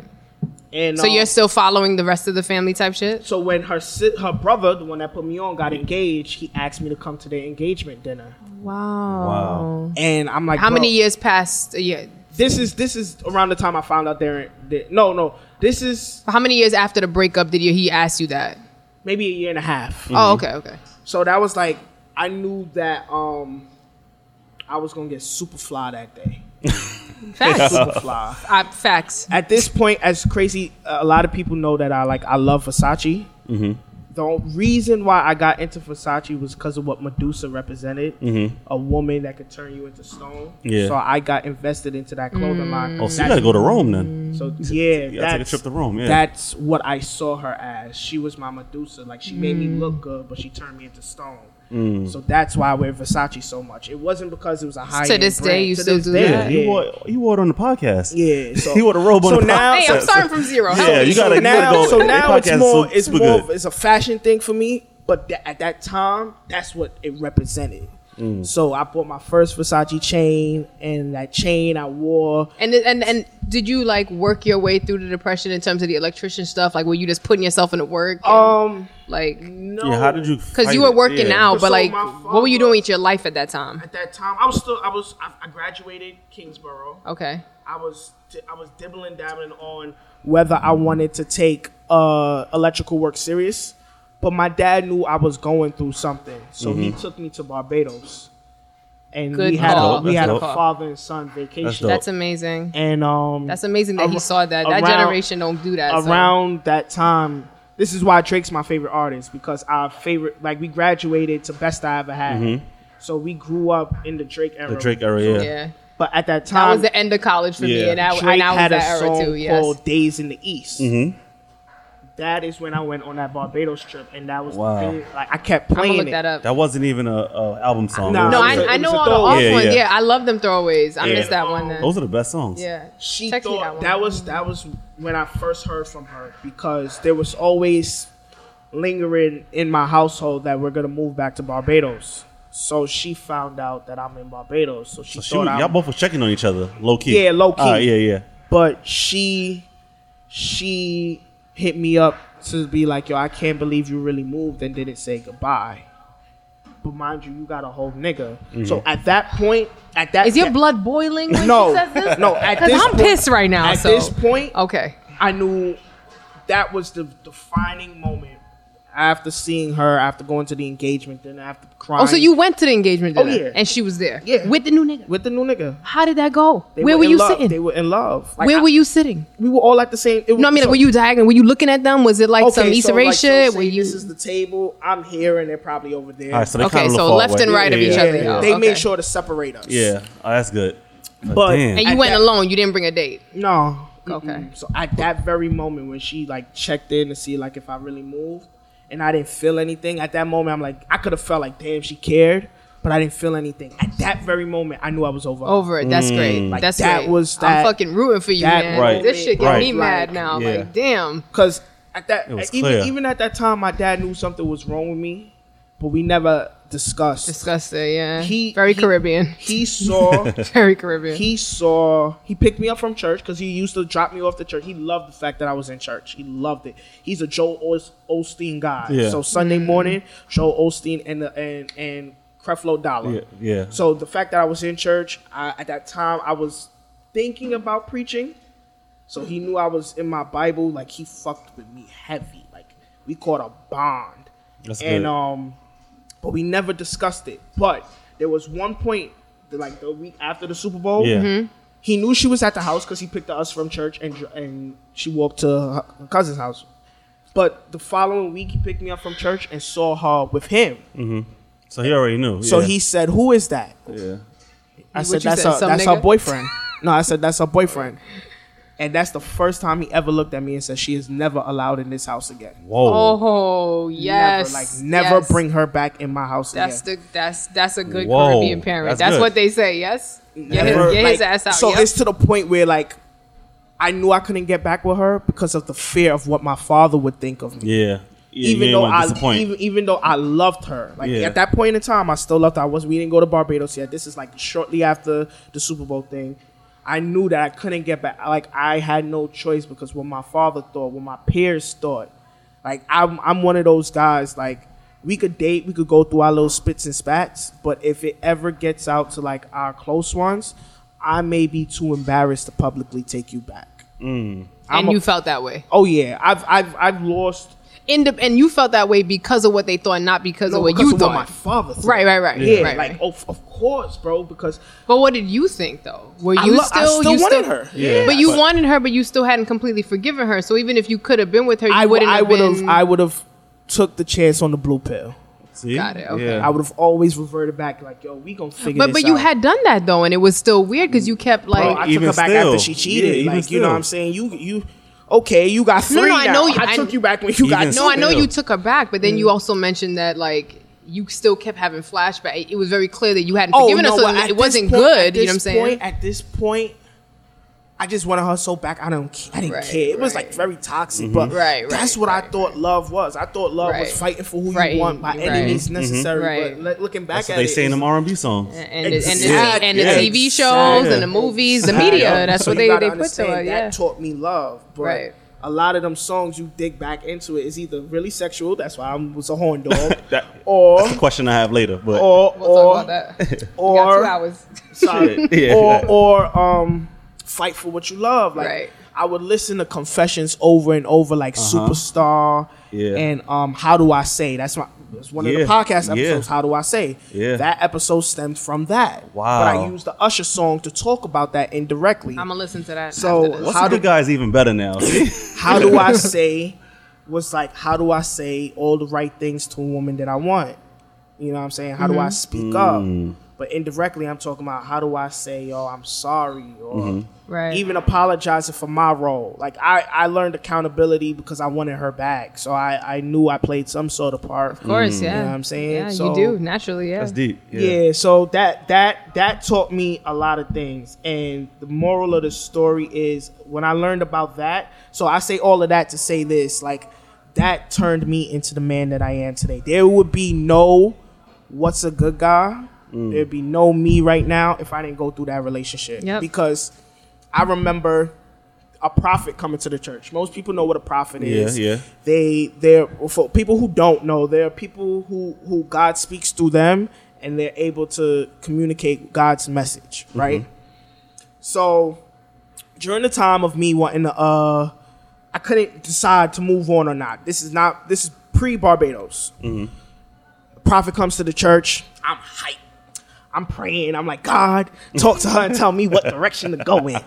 And so you're still following the rest of the family type shit? So when her brother, the one that put me on, got engaged, he asked me to come to their engagement dinner. Wow. And I'm like, how many years passed? This is around the time I found out how many years after the breakup did he ask you that? Maybe a year and a half. Mm-hmm. Oh, okay. So that was like, I knew that I was going to get super fly that day. Facts. Super fly. Facts. At this point, as crazy, a lot of people know that I love Versace. Mm-hmm. The reason why I got into Versace was because of what Medusa represented, mm-hmm. a woman that could turn you into stone. Yeah. So I got invested into that clothing line. Oh, so you got to go to Rome then. So yeah, take a trip to Rome. Yeah, that's what I saw her as. She was my Medusa. Like she made me look good, but she turned me into stone. Mm. So that's why I wear Versace so much. It wasn't because it was a high-end brand. To this day, you still do that? Yeah. You wore it on the podcast. Yeah. So, you wore the robe on the podcast. Hey, I'm starting from zero. Yeah, you got to go. So now it's a fashion thing for me, but at that time, that's what it represented. Mm. So I bought my first Versace chain, and that chain I wore. And did you work your way through the depression in terms of the electrician stuff? Like, were you just putting yourself into work? And, no. Yeah, how did you? Because you were working now, but what were you doing with your life at that time? At that time, I graduated Kingsborough. Okay. I was dibbling dabbling on whether I wanted to take electrical work serious. But my dad knew I was going through something, so he took me to Barbados, and we had a father and son vacation. That's amazing, and that's amazing that he saw that. That generation don't do that. That time, this is why Drake's my favorite artist because our favorite, we graduated to Best I Ever Had, so we grew up in the Drake era. The Drake era, yeah. But at that time, that was the end of college for me, and I was that era too. Yes, called Days in the East. Mm-hmm. That is when I went on that Barbados trip, and that was the thing. I kept playing it. That wasn't even an album song. I know all the off ones. Yeah, I love them throwaways. I missed that one. Then. Those are the best songs. Yeah, she thought that one. That was when I first heard from her because there was always lingering in my household that we're gonna move back to Barbados. So she found out that I'm in Barbados. So y'all both were checking on each other, low key. Yeah, low key. Yeah. But she hit me up to be like, yo, I can't believe you really moved and didn't say goodbye. But mind you got a whole nigga. Mm-hmm. So at that point, is your blood boiling when she says this? No, at this point. Because I'm pissed right now. At this point, okay. I knew that was the defining moment after seeing her, after going to the engagement dinner, after crying. Oh, so you went to the engagement dinner? Oh, yeah. And she was there? Yeah. With the new nigga? With the new nigga. How did that go? Where were you sitting? They were in love. Where were you sitting? We were all at the same... were you diagonal? Were you looking at them? Was it some Issa Rae shit? This is the table. I'm here and they're probably over there. All right, so left and right of each other. Yeah. They made sure to separate us. Yeah. Oh, that's good. But and you went alone. You didn't bring a date? No. Okay. So at that very moment when she checked in to see if I really moved, and I didn't feel anything. At that moment, I'm I could have felt damn, she cared, but I didn't feel anything. At that very moment, I knew I was over. Over it. That's great. I'm fucking rooting for you, man. Right. This shit get me mad now. Yeah. Damn. Because at that, even at that time, my dad knew something was wrong with me, but we never discussed. Discussed it, yeah. Caribbean. He saw. Very Caribbean. He picked me up from church because he used to drop me off to church. He loved the fact that I was in church. He loved it. He's a Joel Osteen guy. Yeah. So Sunday morning, Joel Osteen and Creflo Dollar. Yeah. So the fact that I was in church, at that time, I was thinking about preaching. So he knew I was in my Bible. He fucked with me heavy. We caught a bond. That's good. But we never discussed it. But there was one point, the week after the Super Bowl, he knew she was at the house because he picked us from church and she walked to her cousin's house. But the following week, he picked me up from church and saw her with him. Mm-hmm. So he already knew. So he said, "Who is that?" Yeah, I said, "That's her boyfriend." No, I said, "That's her boyfriend." And that's the first time he ever looked at me and said, "She is never allowed in this house again." Whoa! Oh yes! Never bring her back in my house again. That's a good Caribbean parent. That's what they say. Yes. Get his ass out. So it's to the point where I knew I couldn't get back with her because of the fear of what my father would think of me. Yeah. Even though I loved her, at that point in time, I still loved her. We didn't go to Barbados yet. This is shortly after the Super Bowl thing. I knew that I couldn't get back. Like, I had no choice, because what my father thought, what my peers thought. Like, I'm one of those guys, like, we could date, we could go through our little spits and spats, but if it ever gets out to, like, our close ones, I may be too embarrassed to publicly take you back. Mm. And you felt that way? Oh, yeah. I've lost... And you felt that way because of what they thought, not because of what you thought. Because of what my father thought. Right. Yeah, yeah. Right. Of course, bro, because... But what did you think, though? Were you I still wanted her. Yeah. But you wanted her, but you still hadn't completely forgiven her. So even if you could have been with her, you wouldn't have been... I would have took the chance on the blue pill. See? Got it, okay. Yeah. I would have always reverted back, like, yo, we gonna figure this out. But you had done that, though, and it was still weird, because you kept, like... Bro, I took her back after she cheated. Yeah, like, you know what I'm saying? You okay, you got three now. I know I took you back when you got two. No, I know you took her back, but then you also mentioned that, like, you still kept having flashbacks. It was very clear that you hadn't forgiven her, so it wasn't good. You know what I'm saying? At this point, I just wanted her so back. I didn't care. It was, like, very toxic, mm-hmm. but that's what I thought love was. I thought love was fighting for who you want by any means necessary. Mm-hmm. But looking back at it. They say in them R&B songs. And the TV shows and the movies, the media. That's what they put to it. That taught me love. But a lot of them songs, you dig back into it, is either really sexual. That's why I was a horn dog. That's a question I have later. But we'll talk about that. You got 2 hours. Sorry. Or fight for what you love. Like, I would listen to Confessions over and over, like Superstar and How Do I Say? That's one of the podcast episodes, How Do I Say? Yeah. That episode stemmed from that. Wow. But I used the Usher song to talk about that indirectly. I'm going to listen to that. So What's a Good Guy is even better now. How Do I Say was like, how do I say all the right things to a woman that I want? You know what I'm saying? How do I speak up? But indirectly, I'm talking about how do I say, yo, I'm sorry, or even apologizing for my role. Like, I learned accountability because I wanted her back. So I knew I played some sort of part. Of course, yeah. You know what I'm saying? Yeah, so, you do, naturally, yeah. That's deep. Yeah, so that taught me a lot of things. And the moral of the story is when I learned about that, so I say all of that to say this, like, that turned me into the man that I am today. There would be no What's a Good Guy. Mm. There'd be no me right now if I didn't go through that relationship. Yep. Because I remember a prophet coming to the church. Most people know what a prophet is. Yeah. They're for people who don't know, there are people who God speaks through them and they're able to communicate God's message, right? Mm-hmm. So during the time of me wanting to I couldn't decide to move on or not. This is pre-Barbados. Mm-hmm. The prophet comes to the church, I'm hyped. I'm praying. I'm like, God, talk to her and tell me what direction to go in.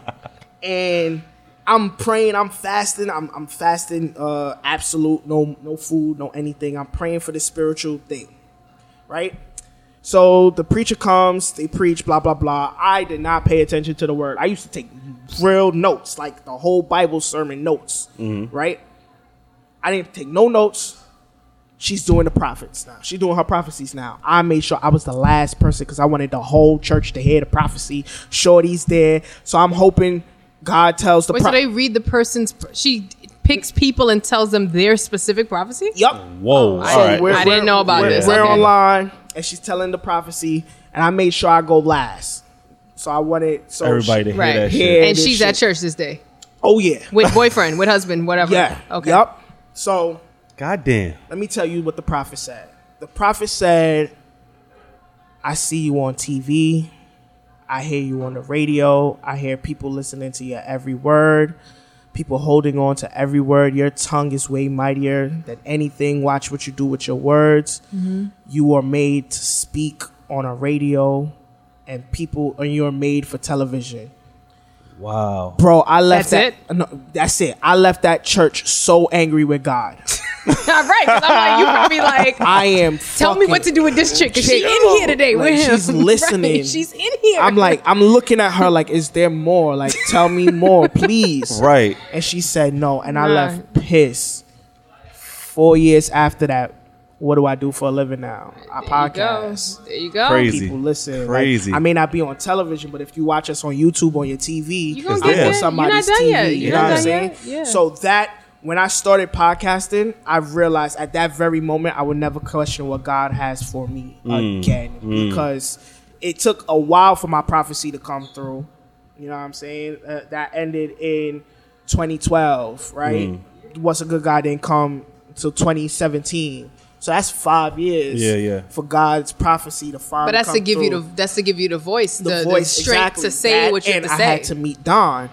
And I'm praying. I'm fasting. I'm fasting absolute. No food, no anything. I'm praying for the spiritual thing, right? So the preacher comes. They preach, blah, blah, blah. I did not pay attention to the word. I used to take real notes, like the whole Bible sermon notes, right? I didn't take no notes. She's doing the prophets now. She's doing her prophecies now. I made sure I was the last person because I wanted the whole church to hear the prophecy. Shorty's there. So I'm hoping God tells the prophet. So they read the person's... She picks people and tells them their specific prophecy? Yep. Whoa. I didn't know about this. We're online and she's telling the prophecy and I made sure I go last. So I wanted... everybody to hear that shit. And she's at church this day? Oh, yeah. With boyfriend, with husband, whatever. Yeah. Okay. Yep. So... God damn. Let me tell you what the prophet said. The prophet said, I see you on TV. I hear you on the radio. I hear people listening to your every word. People holding on to every word. Your tongue is way mightier than anything. Watch what you do with your words. Mm-hmm. You are made to speak on a radio and you're made for television. Wow. Bro, I left that's it. I left that church so angry with God. Right, because I'm like, you probably like, I am. Tell me what to do with this chick, because she's in here today with him. She's listening. Right, she's in here. I'm like, I'm looking at her like, is there more? Like, tell me more, please. Right. And she said no, and I left pissed. 4 years after that, what do I do for a living now? I podcast. There you go. Crazy. People listen. Crazy. Like, I may not be on television, but if you watch us on YouTube, on your TV, I'm on somebody's TV. You know what I'm saying? Yeah. So that... When I started podcasting, I realized at that very moment I would never question what God has for me again because it took a while for my prophecy to come through. You know what I'm saying? That ended in 2012, right? What's a Good Guy didn't come till 2017. So that's 5 years for God's prophecy to finally come through. But that's to give you the voice, the strength to say that, what you have to say. And I had to meet Don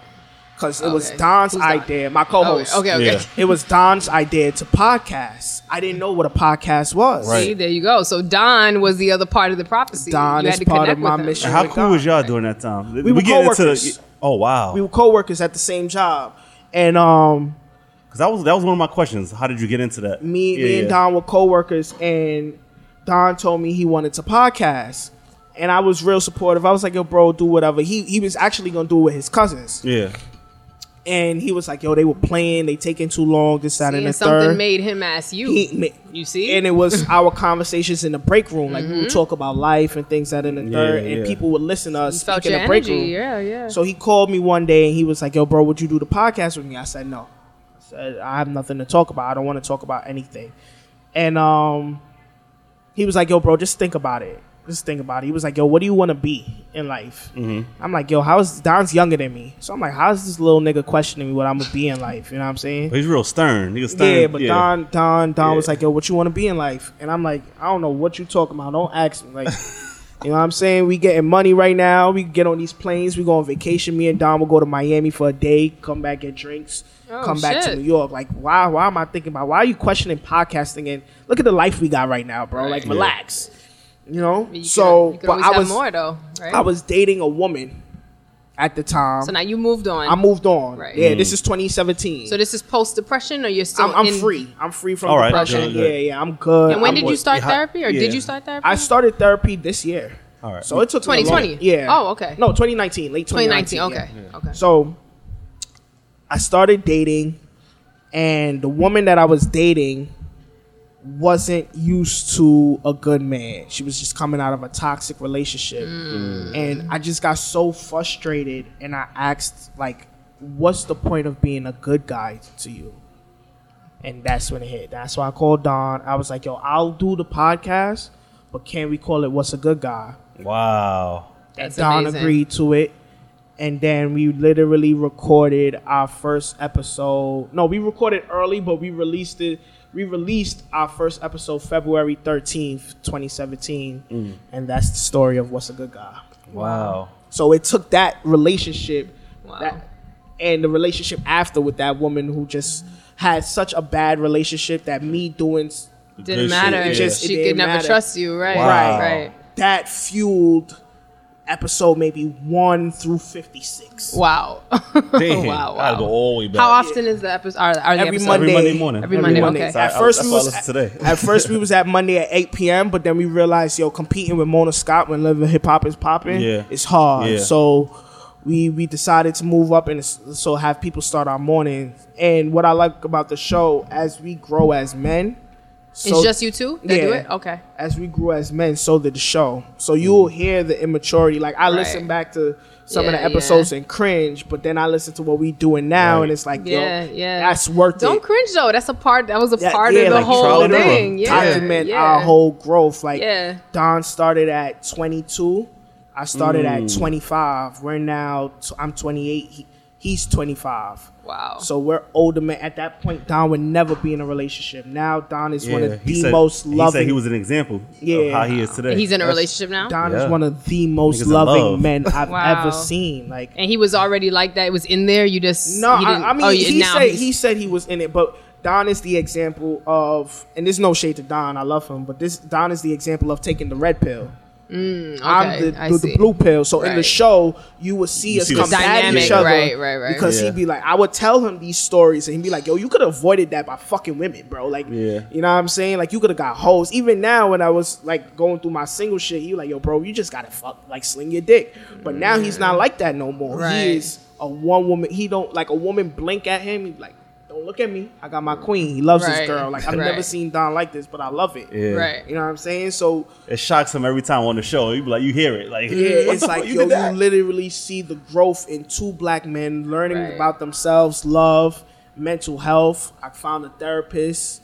because it was Don's idea, my co-host. It was Don's idea to podcast. I didn't know what a podcast was. Right. See, there you go. So Don was the other part of the prophecy. Don is part of my mission. How cool was y'all during that time? We were co-workers. Oh, wow. We were co-workers at the same job. And because that was one of my questions. How did you get into that? Me and Don were co-workers, and Don told me he wanted to podcast. And I was real supportive. I was like, yo, bro, do whatever. He was actually going to do it with his cousins. Yeah. And he was like, yo, they were playing. They taking too long. This, that, and the third. Something made him ask you. You see? And it was our conversations in the break room. Like, we would talk about life and things, that, and the third. And people would listen to us speak in the break room. Yeah, yeah. So he called me one day, and he was like, yo, bro, would you do the podcast with me? I said, no. I have nothing to talk about. I don't want to talk about anything. And he was like, yo, bro, just think about it. He was like, yo, what do you want to be in life? I'm like, yo, Don's younger than me. So I'm like, how's this little nigga questioning me what I'm going to be in life? You know what I'm saying? But he's real stern. Yeah, but Don was like, yo, what you want to be in life? And I'm like, I don't know what you talking about. Don't ask me. Like, you know what I'm saying? We getting money right now. We get on these planes. We go on vacation. Me and Don will go to Miami for a day, come back, get drinks. Back to New York. Like, why am I thinking about, why are you questioning podcasting? And look at the life we got right now, bro. Right. Like, relax. You know? I was dating a woman at the time. So now you moved on. I moved on. Right. Yeah, this is 2017. So this is post-depression, or you're still I'm free. I'm free from depression. Good. Yeah, I'm good. And when did you start therapy? Or did you start therapy? I started therapy this year. All right. So it took 2020? Yeah. Oh, okay. No, 2019. Late 2019. Okay. So I started dating, and the woman that I was dating wasn't used to a good man. She was just coming out of a toxic relationship. And I just got so frustrated, and I asked, like, what's the point of being a good guy to you? And that's when it hit. That's why I called Don. I was like, yo, I'll do the podcast, but can we call it What's a Good Guy? Wow. That's Don amazing. Agreed to it. And then we literally recorded our first episode. No, we recorded early, but we released it. We released our first episode February 13th, 2017. And that's the story of What's a Good Guy. Wow. So it took that relationship and the relationship after with that woman who just had such a bad relationship that me doing... Didn't matter. She could never trust you, right? Wow. Right. That fueled... episode maybe 1 through 56. Wow. Dang. Wow. I'll go all the way back. How often is the episode? Every Monday morning. Every Monday. Okay. At first we was at Monday at 8 p.m. But then we realized, yo, competing with Mona Scott when Living Hip Hop is popping, it's hard. So we decided to move up and so have people start our morning. And what I like about the show, as we grow as men. So, it's just you two that do it? Okay. As we grew as men, so did the show. So you will hear the immaturity. Like, I listen back to some of the episodes and cringe, but then I listen to what we doing now, and it's like, that's worth it. Don't cringe, though. That's a part. That was a part of the whole thing. Document our whole growth. Like, Don started at 22. I started at 25. We're now, I'm 28. He's 25. Wow. So we're older men. At that point, Don would never be in a relationship. Now, Don is one of the most loving. He said he was an example of how he is today. And he's in a relationship now? Don is one of the most loving men I've ever seen. Like, and he was already like that? It was in there? You just... No, he said he was in it, but Don is the example of... And there's no shade to Don. I love him. But Don is the example of taking the red pill. Okay, I'm the blue pill. So in the show, you would see us come at each other, right. Because he'd be like, I would tell him these stories, and he'd be like, yo, you could have avoided that by fucking women, bro. Like, you know what I'm saying? Like, you could have got hoes. Even now, when I was like going through my single shit, you like, yo, bro, you just gotta fuck, like, sling your dick. But now he's not like that no more. Right. He is a one woman. He don't like a woman blink at him. He'd be like, don't look at me. I got my queen. He loves this girl. Like, I've never seen Don like this, but I love it. Yeah. Right. You know what I'm saying? So it shocks him every time on the show. You be like, you hear it. Like, it's like, yo, you literally see the growth in two black men learning about themselves, love, mental health. I found a therapist.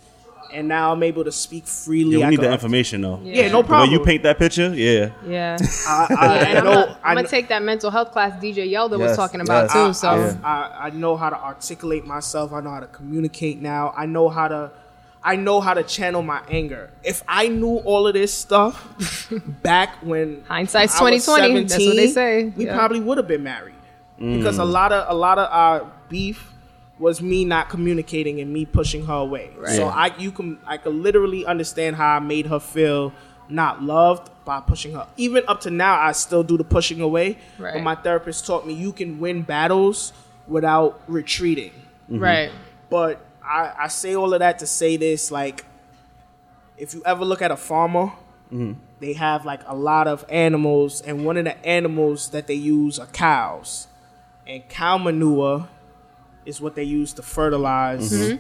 and now I'm able to speak freely. Yeah, we need the information though. Yeah, no problem. When you paint that picture, yeah. Yeah. I'm going to take that mental health class DJ Yelda was talking about too. So I know how to articulate myself. I know how to communicate now. I know how to channel my anger. If I knew all of this stuff back when hindsight's 20/20, that's what they say. We probably would have been married because a lot of our beef was me not communicating and me pushing her away. Right. So I could literally understand how I made her feel not loved by pushing her. Even up to now, I still do the pushing away. Right. But my therapist taught me you can win battles without retreating. Mm-hmm. Right. But I say all of that to say this, like, if you ever look at a farmer, they have like a lot of animals, and one of the animals that they use are cows. And cow manure is what they use to fertilize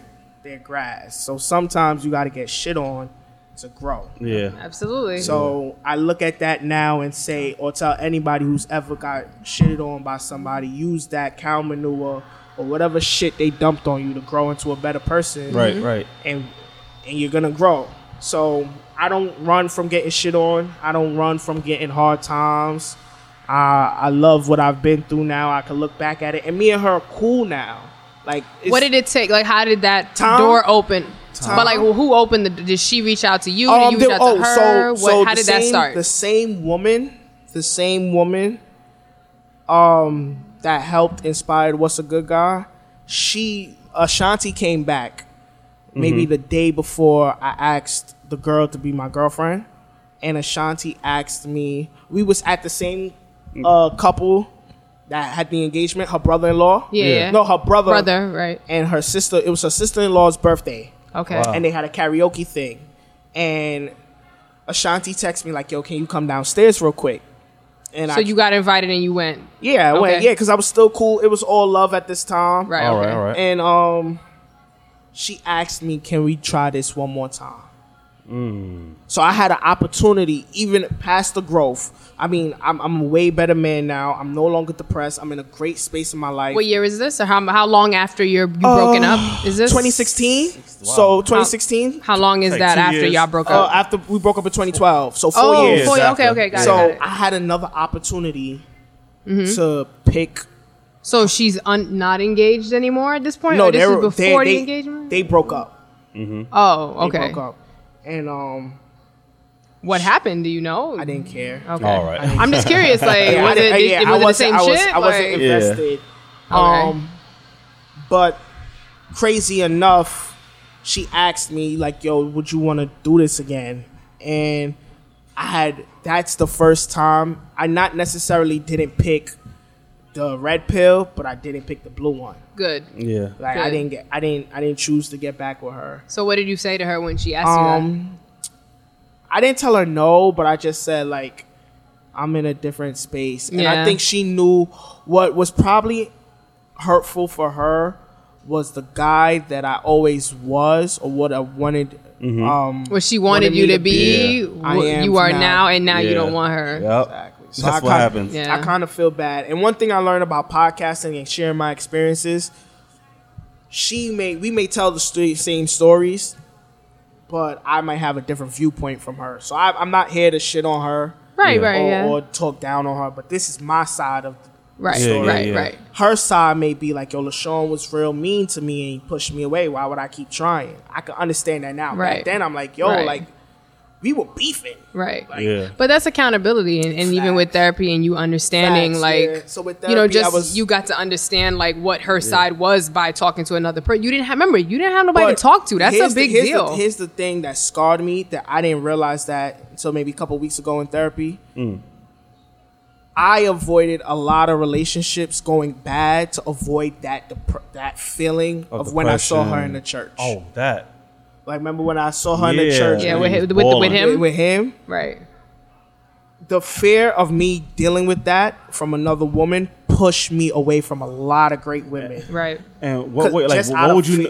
their grass. So sometimes you got to get shit on to grow. Yeah. Absolutely. So I look at that now and say, or tell anybody who's ever got shitted on by somebody, use that cow manure or whatever shit they dumped on you to grow into a better person. Right, right. And you're going to grow. So I don't run from getting shit on. I don't run from getting hard times. I love what I've been through now. I can look back at it. And me and her are cool now. Like, what did it take? Like, how did that door open? But like, well, who opened the? Did she reach out to you? Did you reach out to her? How did that start? The same woman that helped inspired What's a Good Guy, Ashanti came back maybe the day before I asked the girl to be my girlfriend, and Ashanti asked me. We was at the same couple that had the engagement, her brother-in-law. Yeah. No, her brother. Right. And her sister. It was her sister-in-law's birthday. Okay. Wow. And they had a karaoke thing. And Ashanti texted me like, yo, can you come downstairs real quick? And so you got invited and you went? Yeah, I went. Yeah, because I was still cool. It was all love at this time. Right. All right. And she asked me, can we try this one more time? So I had an opportunity, even past the growth. I mean, I'm a way better man now. I'm no longer depressed. I'm in a great space in my life. What year is this? Or how long after you've broken up is this? 2016. Wow. So 2016. How long is like that after years. Y'all broke up? After we broke up in 2012. So 4 years. 4 years. Okay, got it. I had another opportunity to pick. So she's not engaged anymore at this point? No, this was before the engagement? They broke up. Mm-hmm. Oh, okay. They broke up. And what happened? Do you know? I didn't care. Okay. All right. I'm just curious. Like, was it the same shit? I wasn't invested. Yeah. But crazy enough, she asked me like, "Yo, would you want to do this again?" And that's the first time I not necessarily didn't pick the red pill, but I didn't pick the blue one. Good. Yeah. Like good. I didn't choose to get back with her. So what did you say to her when she asked you that? I didn't tell her no, but I just said like I'm in a different space. And I think she knew what was probably hurtful for her was the guy that I always was or what I wanted. What she wanted you to be. You are now, and now you don't want her. Yep. Exactly. So that's what happens. Yeah. I kind of feel bad. And one thing I learned about podcasting and sharing my experiences, we may tell the same stories, but I might have a different viewpoint from her. So I'm not here to shit on her, or talk down on her. But this is my side of the story. Right. Her side may be like, yo, LaShawn was real mean to me and he pushed me away. Why would I keep trying? I can understand that now. Right. But then I'm like, yo, like. We were beefing. Right. Like, but that's accountability. And even with therapy and you understanding, so with therapy, you got to understand, like, what her side was by talking to another person. You didn't have nobody to talk to. That's a big deal. Here's the thing that scarred me that I didn't realize that until maybe a couple weeks ago in therapy. I avoided a lot of relationships going bad to avoid that feeling of when I saw her in the church. Oh, that. Like, remember when I saw her in the church? Yeah, with him? Right. The fear of me dealing with that from another woman pushed me away from a lot of great women. Right. And what would you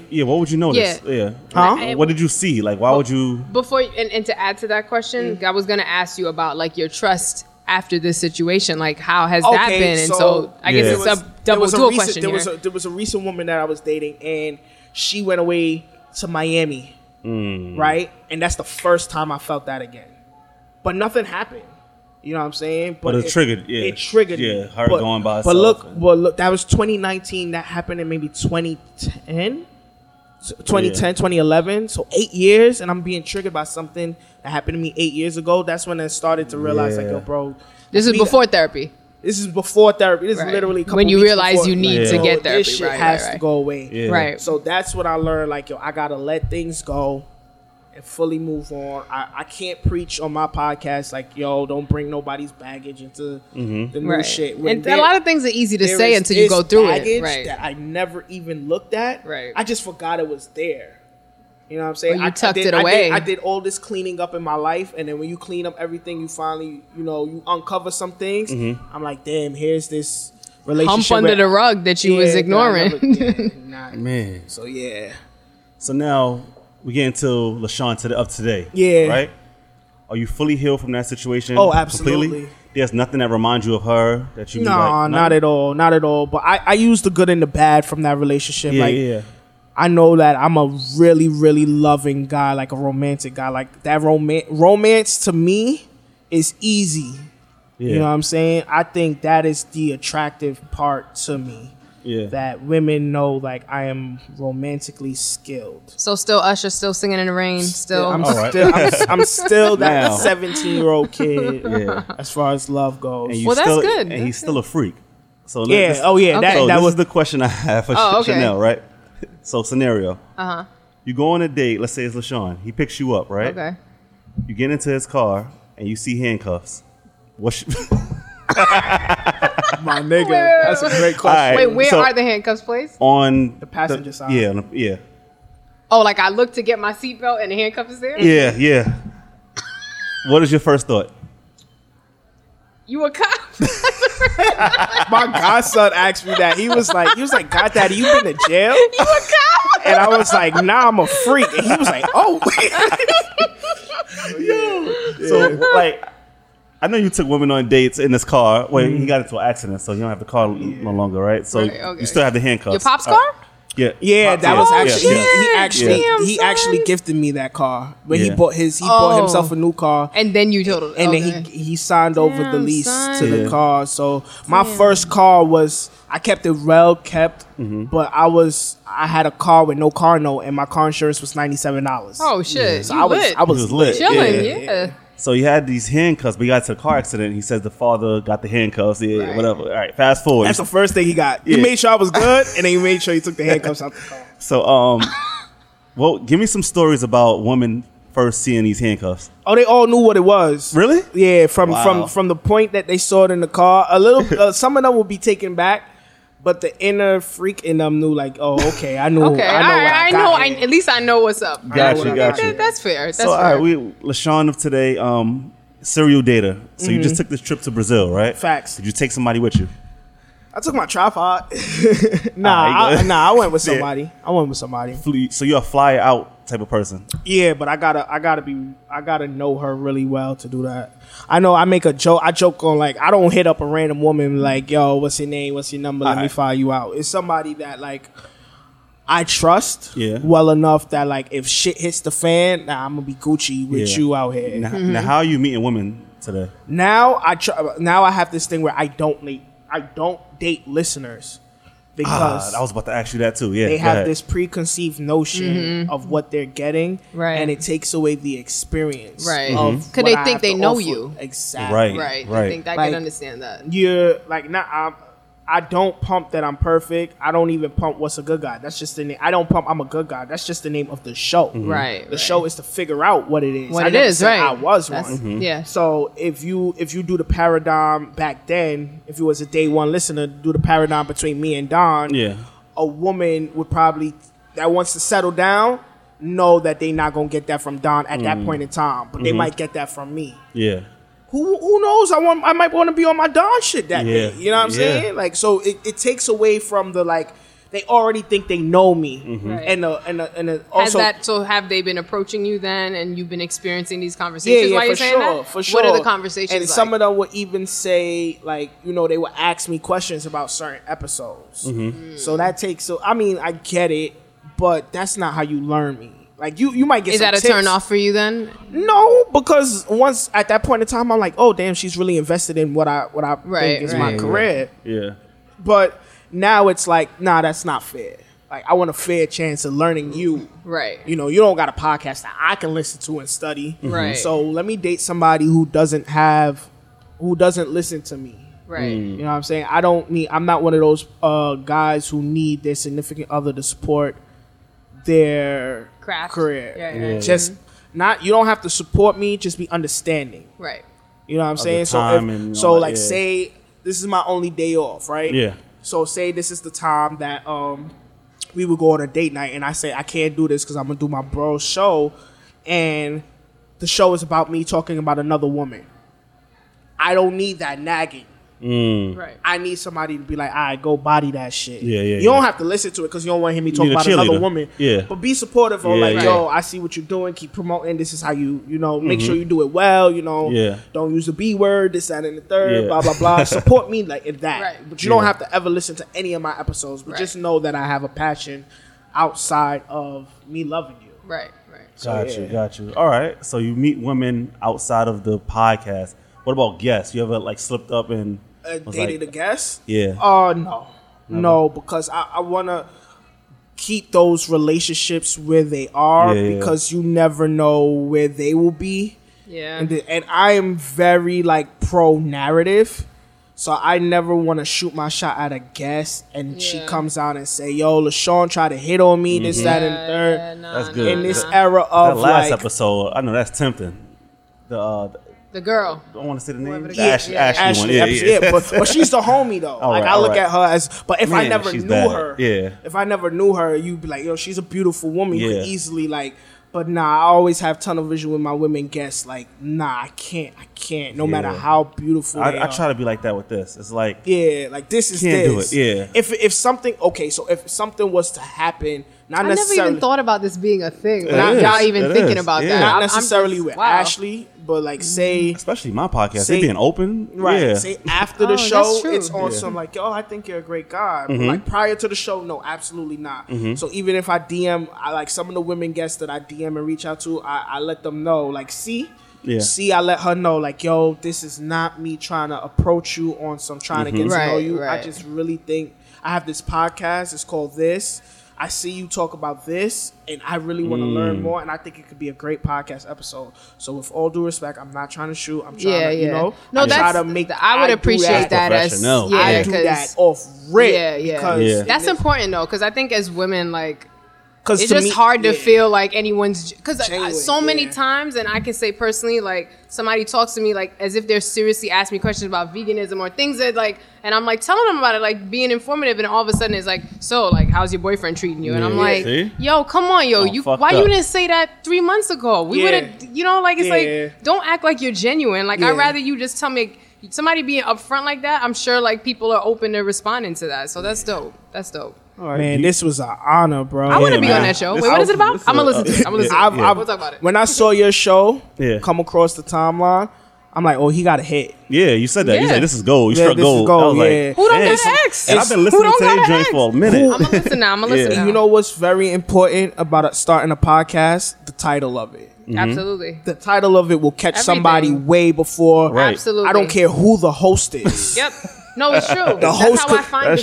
notice? Yeah. What did you see? Like, why would you... Before, and to add to that question, I was going to ask you about, like, your trust after this situation. Like, how has that been? And so I guess it's a double question here. There was a recent woman that I was dating, and she went away to Miami. right? And that's the first time I felt that again. But nothing happened. You know what I'm saying? But it triggered. Yeah, it triggered. Yeah, her going by herself. But look, that was 2019. That happened in maybe 2011. So 8 years, and I'm being triggered by something that happened to me 8 years ago. That's when I started to realize, like, yo, bro. This is before therapy. This is literally a couple when you realize before, you need to get therapy. This shit has to go away. Yeah. Right. So that's what I learned. Like, yo, I gotta let things go and fully move on. I can't preach on my podcast like, yo, don't bring nobody's baggage into the new shit. And a lot of things are easy to say until you go through it. Right. That I never even looked at. Right. I just forgot it was there. You know what I'm saying? I tucked it away. I did all this cleaning up in my life, and then when you clean up everything, you finally, you know, you uncover some things. Mm-hmm. I'm like, damn, here's this relationship hump under the rug that you was ignoring. Man. So yeah. So now we get into LaShawn up today. Yeah. Right? Are you fully healed from that situation? Oh, absolutely. Completely? There's nothing that reminds you of her that you. No, not at all. But I use the good and the bad from that relationship. Yeah, like, yeah. I know that I'm a really, really loving guy, like a romantic guy. Like, that romance to me is easy. Yeah. You know what I'm saying? I think that is the attractive part to me. Yeah. That women know, like, I am romantically skilled. So still Usher, still singing in the rain, still. I'm still that 17-year-old kid as far as love goes. And that's good. And he's still a freak. So that was the question I have for Chanel, right? So, scenario. Uh-huh. You go on a date. Let's say it's LaShawn. He picks you up, right? Okay. You get into his car, and you see handcuffs. What's my nigga? That's a great question. Right. Wait, where are the handcuffs placed? On the passenger side. Yeah, yeah. Oh, like I look to get my seatbelt, and the handcuff is there? Yeah, yeah. What is your first thought? You a cop? My godson asked me that. He was like, God daddy, you been to jail? You a cop? And I was like, nah, I'm a freak. And he was like, oh. Yo. So, like, I know you took women on dates in this car. Wait, he got into an accident, so you don't have the car no longer, right? So you still have the handcuffs. Your pop's car? He actually gifted me that car. But he bought himself a new car. And then you totaled it. And then he signed over the lease to the car. So my first car was, I kept it well kept, but I had a car with no car note, and my car insurance was $97. Oh shit. So I was lit. Chilling, yeah. So you had these handcuffs, but he got into a car accident. He says the father got the handcuffs. Yeah, whatever. All right, fast forward. That's the first thing he got. He made sure I was good, and then he made sure he took the handcuffs out the car. So, well, give me some stories about women first seeing these handcuffs. Oh, they all knew what it was. Really? Yeah, from the point that they saw it in the car. A little, some of them would be taken back. But the inner freak in them knew, like, oh, okay, I knew. Okay, I know. Right, at least I know what's up. Gotcha. That's fair. All right, LaShawn of today, serial dater. So you just took this trip to Brazil, right? Facts. Did you take somebody with you? I took my tripod. I went with somebody. Yeah. I went with somebody. So you're a fly out type of person. Yeah, but I gotta know her really well to do that. I know I make a joke. I joke on, like, I don't hit up a random woman like, yo, what's your name? What's your number? Let me file you out. It's somebody that, like, I trust well enough that, like, if shit hits the fan, I'm going to be Gucci with you out here. Now, how are you meeting women today? Now I have this thing where I don't date listeners. Because I was about to ask you that too. Yeah, they have this preconceived notion of what they're getting, and it takes away the experience. Right, because they think they know you exactly. Right. I think I can understand that. You're like, I don't pump that I'm perfect. I don't even pump What's a Good Guy. That's just the name. I don't pump I'm a Good Guy. That's just the name of the show. Mm-hmm. Right. The show is to figure out what it is. I was one. Mm-hmm. Yeah. So if you do the paradigm back then, if you was a day one listener, do the paradigm between me and Don. Yeah. A woman would probably that wants to settle down know that they not gonna get that from Don at that point in time, but they might get that from me. Yeah. Who knows? I might want to be on my Don shit that day. You know what I'm saying? Like, so it takes away from the, like, they already think they know me. Mm-hmm. Right. And also... So have they been approaching you then and you've been experiencing these conversations while you're saying that? For sure. What are the conversations like? And some of them would even say, like, you know, they would ask me questions about certain episodes. Mm-hmm. So that takes... So, I mean, I get it, but that's not how you learn me. Like you might get. Is some that a tips. Turn off for you then? No, because once at that point in time, I'm like, oh damn, she's really invested in what I think is my career. Yeah. But now it's like, nah, that's not fair. Like I want a fair chance of learning you. Right. You know, you don't got a podcast that I can listen to and study. Right. So let me date somebody who doesn't listen to me. Right. You know what I'm saying? I'm not one of those guys who need their significant other to support their craft career. Yeah. Just not, you don't have to support me, just be understanding. Right. You know what I'm saying? Say this is my only day off, right? Yeah. So say this is the time that we would go on a date night and I say, I can't do this because I'm going to do my bro show. And the show is about me talking about another woman. I don't need that nagging. Right. I need somebody to be like, all right, go body that shit. You don't have to listen to it because you don't want to hear me talk about another woman. Yeah. But be supportive of yo, I see what you're doing. Keep promoting. This is how you make sure you do it well. You know, don't use the B word, this, that, and the third, blah, blah, blah. Support me like in that. Right. But you don't have to ever listen to any of my episodes. But just know that I have a passion outside of me loving you. Right, right. Got you. All right. So you meet women outside of the podcast. What about guests? You ever like slipped up and dated a guest? Yeah. Oh, no, because I want to keep those relationships where they are because you never know where they will be. Yeah. And I am very like pro narrative. So I never want to shoot my shot at a guest and she comes out and say, yo, LaShawn tried to hit on me, this, that, and third. Yeah, that's good. In this era of that last episode, I know that's tempting. The girl. I don't want to say the name. Ashley. But she's the homie, though. I look at her as... But if I never knew her... Yeah. If I never knew her, you'd be like, yo, she's a beautiful woman. You could easily, like... But nah, I always have tunnel vision with my women guests. Like, nah, I can't. No matter how beautiful they are. I try to be like that with this. It's like... Yeah, like, this is this. Can't do it, yeah. If something... Okay, so if something was to happen... I never even thought about this being a thing. Not thinking about that. Not necessarily with Ashley, but like say... Especially my podcast. They being open. Right. Yeah. Say after the show, it's on some like, yo, I think you're a great guy. But like prior to the show, no, absolutely not. So even if I DM, I like some of the women guests that I DM and reach out to, I let them know. Like, I let her know like, yo, this is not me trying to approach you on some trying to get to know you. Right. I just really think I have this podcast. It's called This. I see you talk about this, and I really want to learn more, and I think it could be a great podcast episode. So with all due respect, I'm not trying to shoot. I'm trying to, you know, I would appreciate that as... I do that off rip. Yeah. That's important, though, because I think as women, like... It's just hard to feel like anyone's... Because so many times, and I can say personally, like, somebody talks to me, like, as if they're seriously asking me questions about veganism or things that, like... And I'm, like, telling them about it, like, being informative. And all of a sudden, it's like, so, like, how's your boyfriend treating you? And I'm like, yo, come on, yo. Why you didn't say that 3 months ago? We would have... You know, like, it's like, don't act like you're genuine. Like, I'd rather you just tell me... Somebody being upfront like that, I'm sure, like, people are open to responding to that. So that's dope. That's dope. All right, man, this was an honor, bro. I want to be on that show. Wait, what is it about? I'm going to listen to it. We'll talk about it. When I saw your show come across the timeline, I'm like, oh, he got a hit. Yeah, you said that. Yeah. You said, this is gold. You struck gold. I was like, who don't got X? And I've been listening to that joint for a minute. I'm going to listen now. You know what's very important about starting a podcast? The title of it. Mm-hmm. Absolutely. The title of it will catch somebody way before. Right. Absolutely. I don't care who the host is. Yep. No, it's true. That's how I find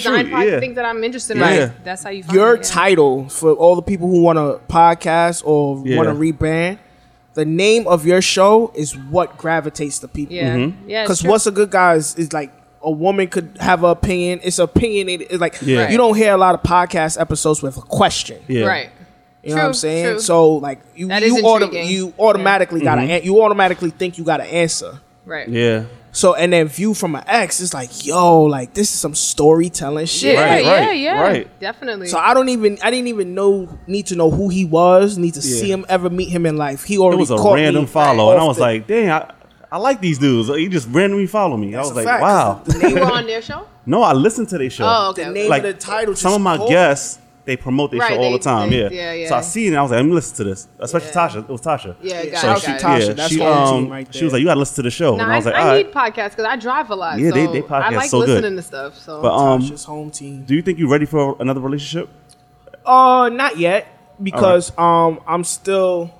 things that I'm interested in. Yeah. Like, that's how you find your title for all the people who want to podcast or want to rebrand. The name of your show is what gravitates the people. Yeah, because What's a Good Guy is like a woman could have an opinion. It's opinionated. It's like you don't hear a lot of podcast episodes with a question. Yeah. Right. You know what I'm saying? True. So like you automatically got you automatically think you got an answer. Right. Yeah. So, and then view from an ex, it's like, yo, like, this is some storytelling shit. Right. Definitely. So, I didn't even need to know who he was, need to see him, ever meet him in life. He already caught me. It was a random follow. And I was like, dang, I like these dudes. He just randomly followed me. That's a fact. Wow. They were on their show? No, I listened to their show. Oh, okay. The name of the title just some of my guests... They promote their show all the time. So I seen it and I was like, let me listen to this. Especially Tasha. It was Tasha. Tasha. That's she right there. She was like, you gotta listen to the show. And I was like, I need podcasts because I drive a lot. Yeah, so they podcast. I like so listening good. To stuff. So but, Tasha's home team. Do you think you're ready for another relationship? Not yet. because I'm still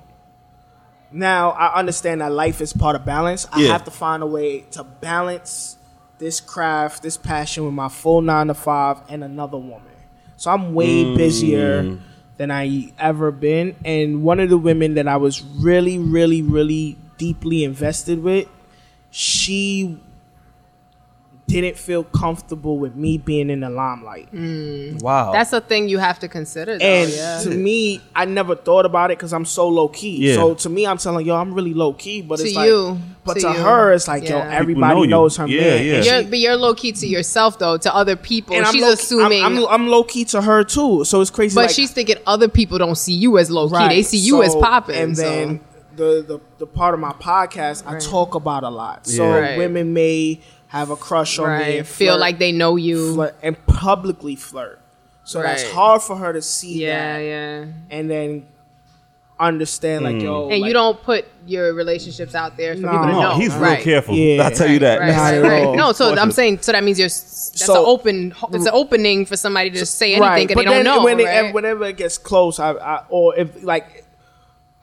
now I understand that life is part of balance. I have to find a way to balance this craft, this passion with my full 9 to 5 and another woman. So I'm way busier than I ever been. And one of the women that I was really, really, really deeply invested with, she didn't feel comfortable with me being in the limelight. Wow. That's a thing you have to consider, though. And to me, I never thought about it because I'm so low-key. Yeah. So to me, I'm telling yo, I'm really low-key. But it's her, it's like, yo, everybody knows her man. Yeah. But you're low-key to yourself, though, to other people. And she's assuming... I'm low-key to her, too. So it's crazy. But like, she's thinking other people don't see you as low-key. Right. They see you as popping. And then the part of my podcast, I talk about a lot. So women may... have a crush on me and feel like they know you and publicly flirt. So that's hard for her to see that. Yeah. And then understand like, yo. And like, you don't put your relationships out there for people to know. No, he's real careful. Yeah. I'll tell you that. Right. No, so I'm saying, so that means it's an opening for somebody to say anything and they don't know. Whenever it gets close, I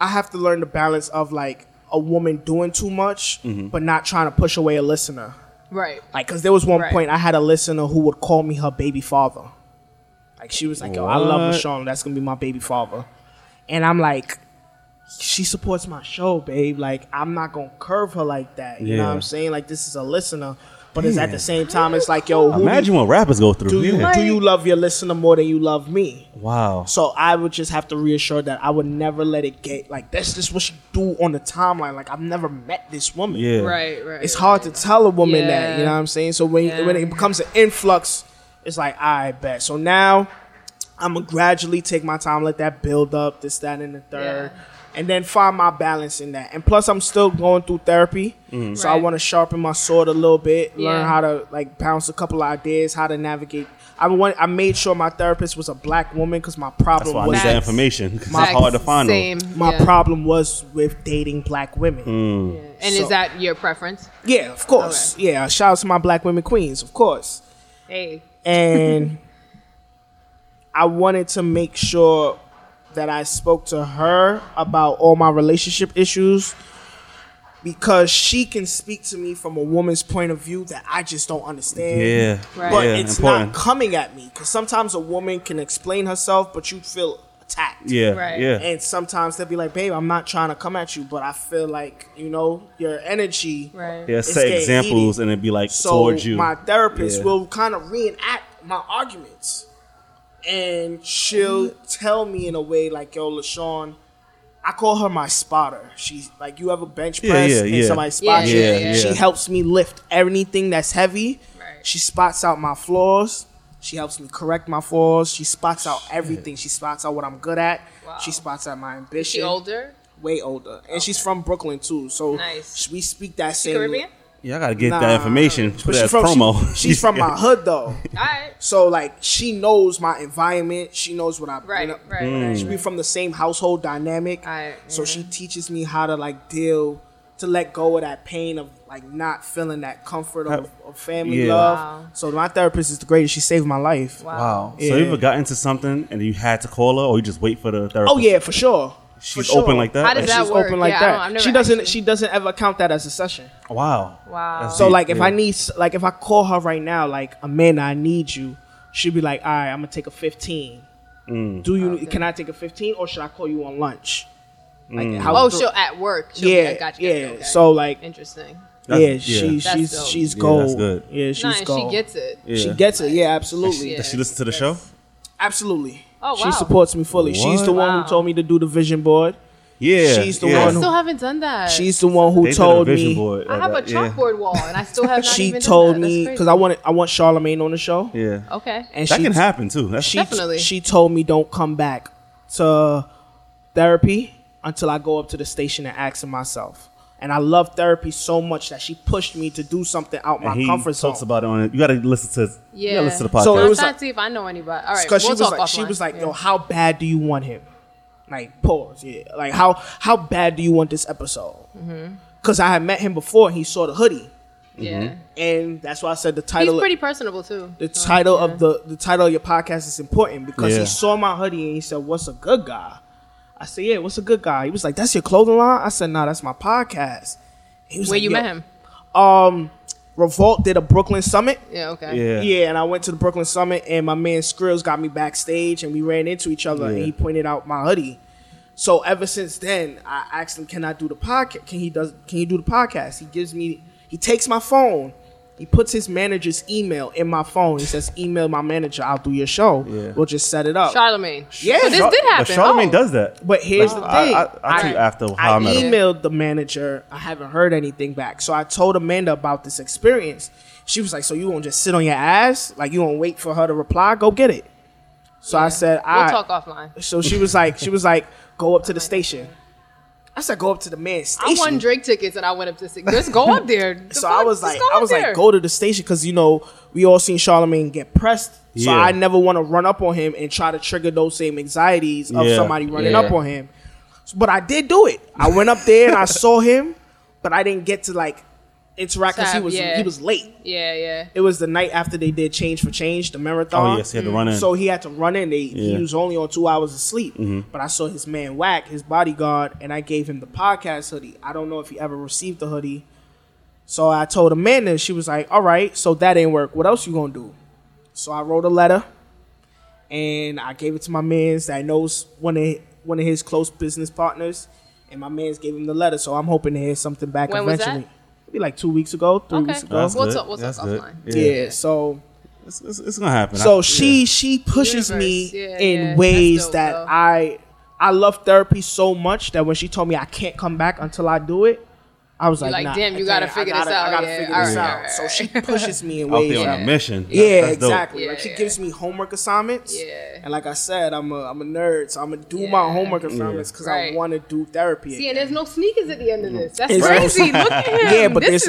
have to learn the balance of like a woman doing too much, but not trying to push away a listener. Right. Like, because there was one point I had a listener who would call me her baby father. Like, she was like, yo, I love LaShawn. That's going to be my baby father. And I'm like, she supports my show, babe. Like, I'm not going to curve her like that. You know what I'm saying? Like, this is a listener. But it's at the same time, it's like, yo. Imagine what rappers go through. Do you love your listener more than you love me? Wow. So I would just have to reassure that I would never let it get like that's just what she do on the timeline. Like I've never met this woman. Yeah. Right. It's hard to tell a woman that, you know what I'm saying? So when it becomes an influx, it's like, I bet. So now I'm gonna gradually take my time, let that build up, this, that, and the third. Yeah. And then find my balance in that. And plus, I'm still going through therapy. So I want to sharpen my sword a little bit. Learn how to like bounce a couple of ideas, how to navigate. I made sure my therapist was a black woman because my problem was... That's why I need that information. It's hard to find. Same. My problem was with dating black women. Yeah. And is that your preference? Yeah, of course. Okay. Yeah, shout out to my black women queens, of course. Hey. And I wanted to make sure... that I spoke to her about all my relationship issues because she can speak to me from a woman's point of view that I just don't understand. Yeah. Right. But it's important. Not coming at me because sometimes a woman can explain herself, but you feel attacked. Yeah. Right. Yeah. And sometimes they'll be like, babe, I'm not trying to come at you, but I feel like, you know, your energy. Right. Yeah. Say examples and it'd be like towards you. My therapist will kind of reenact my arguments. And she'll tell me in a way like, yo, LaShawn, I call her my spotter. She's like, you ever bench press and somebody spots you? Yeah. She helps me lift anything that's heavy. Right. She spots out my flaws. She helps me correct my flaws. She spots out everything. She spots out what I'm good at. Wow. She spots out my ambition. Is she older? Way older. And she's from Brooklyn, too. So we speak that same Caribbean? Yeah, I gotta get that information for that promo. She's from my hood though. All right. So like she knows my environment. She knows what I've been up. Right. She be from the same household dynamic. So she teaches me how to like deal to let go of that pain of like not feeling that comfort of family love. Wow. So my therapist is the greatest. She saved my life. Wow. Yeah. So you ever got into something and you had to call her or you just wait for the therapist? Oh yeah, for sure. She's open like that. How does that work? She's open like that. She doesn't ever count that as a session. Wow. So like if I need like if I call her right now like Amanda, I need you. She'd be like, all right, I'm gonna take a 15. Do you? Okay. Can I take a 15 or should I call you on lunch? Like she'll at work. Gotcha. So like interesting. She's gold. That's good. She gets it. Yeah. She gets it. Yeah, absolutely. Does she listen to the show? Absolutely. Oh, wow. She supports me fully. What? She's the one who told me to do the vision board. Yeah. She's the one. I still haven't done that. She's the one who told me. I have a chalkboard wall and I still have not even done that. She told me because I want Charlamagne on the show. Yeah. Okay. And that can happen too. Definitely. She told me don't come back to therapy until I go up to the station and ask myself. And I love therapy so much that she pushed me to do something out my comfort zone. He talks about it on it. You got to listen to the podcast. So it was like, see if I know anybody. All right, we'll talk offline. She was like, yo, how bad do you want him? Like, pause. Yeah. Like, how bad do you want this episode? Because I had met him before and he saw the hoodie. Yeah. And that's why I said the title. He's pretty personable, too. The title of your podcast is important because he saw my hoodie and he said, what's a good guy? I said, yeah, what's a good guy? He was like, that's your clothing line? I said, nah, that's my podcast. He was Where you met him? Revolt did a Brooklyn Summit. Yeah, okay. Yeah, and I went to the Brooklyn Summit, and my man Skrills got me backstage, and we ran into each other, and he pointed out my hoodie. So ever since then, I asked him, can I do the podcast? Can he do the podcast? He gives me, he takes my phone. He puts his manager's email in my phone. He says, email my manager. I'll do your show. Yeah. We'll just set it up. Charlamagne. Yeah. So this did happen. Charlamagne does that. But here's the thing. I emailed the manager. I haven't heard anything back. So I told Amanda about this experience. She was like, so you won't just sit on your ass? Like, you won't wait for her to reply? Go get it. So I said, we'll talk offline. So she was like, go up to the station. I said, go up to the man's station. I won Drake tickets and I went up to the station. Just go up there. So I was like, go to the station because, you know, we all seen Charlamagne get pressed. Yeah. So I never want to run up on him and try to trigger those same anxieties of somebody running up on him. But I did do it. I went up there and I saw him, but I didn't get to like interact because he was late. Yeah, yeah. It was the night after they did Change for Change, the marathon. Oh, yes, he had to run in. So he had to run in. He was only on 2 hours of sleep. Mm-hmm. But I saw his man Wack, his bodyguard, and I gave him the podcast hoodie. I don't know if he ever received the hoodie. So I told Amanda, she was like, all right, so that ain't work. What else you gonna do? So I wrote a letter, and I gave it to my mans that knows one of his close business partners, and my mans gave him the letter. So I'm hoping to hear something back eventually. Was that? Like 2 weeks ago, three weeks ago. What's up offline? Yeah, so it's gonna happen. So she pushes me in ways that I love therapy so much that when she told me I can't come back until I do it, I was like, nah, damn, I gotta figure this out. I gotta figure this out. So she pushes me in ways. Out there on a mission. That's exactly. Like she gives me homework assignments. Yeah. And like I said, I'm a nerd, so I'm gonna do my homework assignments because I want to do therapy. Again. See, and there's no sneakers at the end of this. That's crazy. Look at him. Yeah, but there's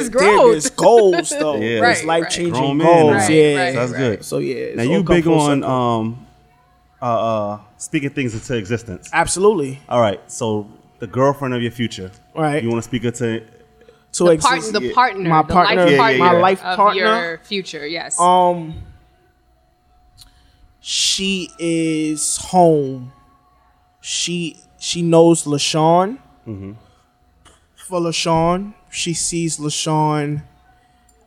goals though. Yeah. There's life changing goals. Yeah, that's good. So yeah. Now you big on speaking things into existence. Absolutely. All right. So the girlfriend of your future. Right. You want to speak into. So my life partner of your future, yes. She is home. She knows LaShawn. Mm-hmm. For LaShawn, she sees LaShawn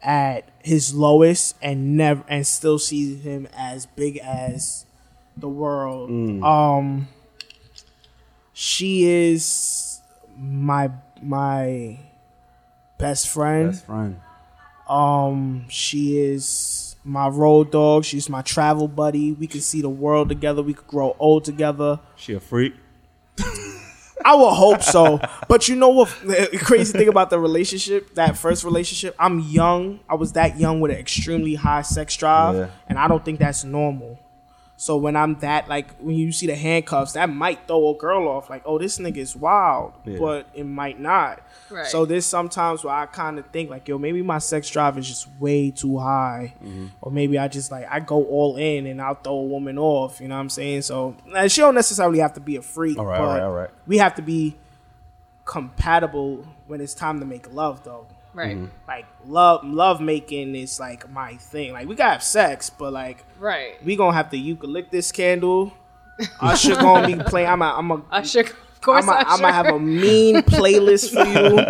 at his lowest and still sees him as big as the world. Mm. She is my best friend. She is my road dog. She's my travel buddy. We can see the world together. We could grow old together. She a freak? I would hope so. But you know what? The crazy thing about the relationship, that first relationship, I'm young. I was that young with an extremely high sex drive. Yeah. And I don't think that's normal. So when I'm that, like, when you see the handcuffs, that might throw a girl off. Like, oh, this nigga is wild, but it might not. Right. So there's sometimes where I kind of think, like, yo, maybe my sex drive is just way too high. Mm-hmm. Or maybe I just, like, I go all in and I'll throw a woman off. You know what I'm saying? So she don't necessarily have to be a freak. All right. We have to be compatible when it's time to make love, though. Right. Mm-hmm. Like love making is like my thing. Like we gotta have sex, but like we gonna have the eucalyptus candle. Usher gonna be playing. I'm a Usher. Of course, I'm gonna have a mean playlist for you.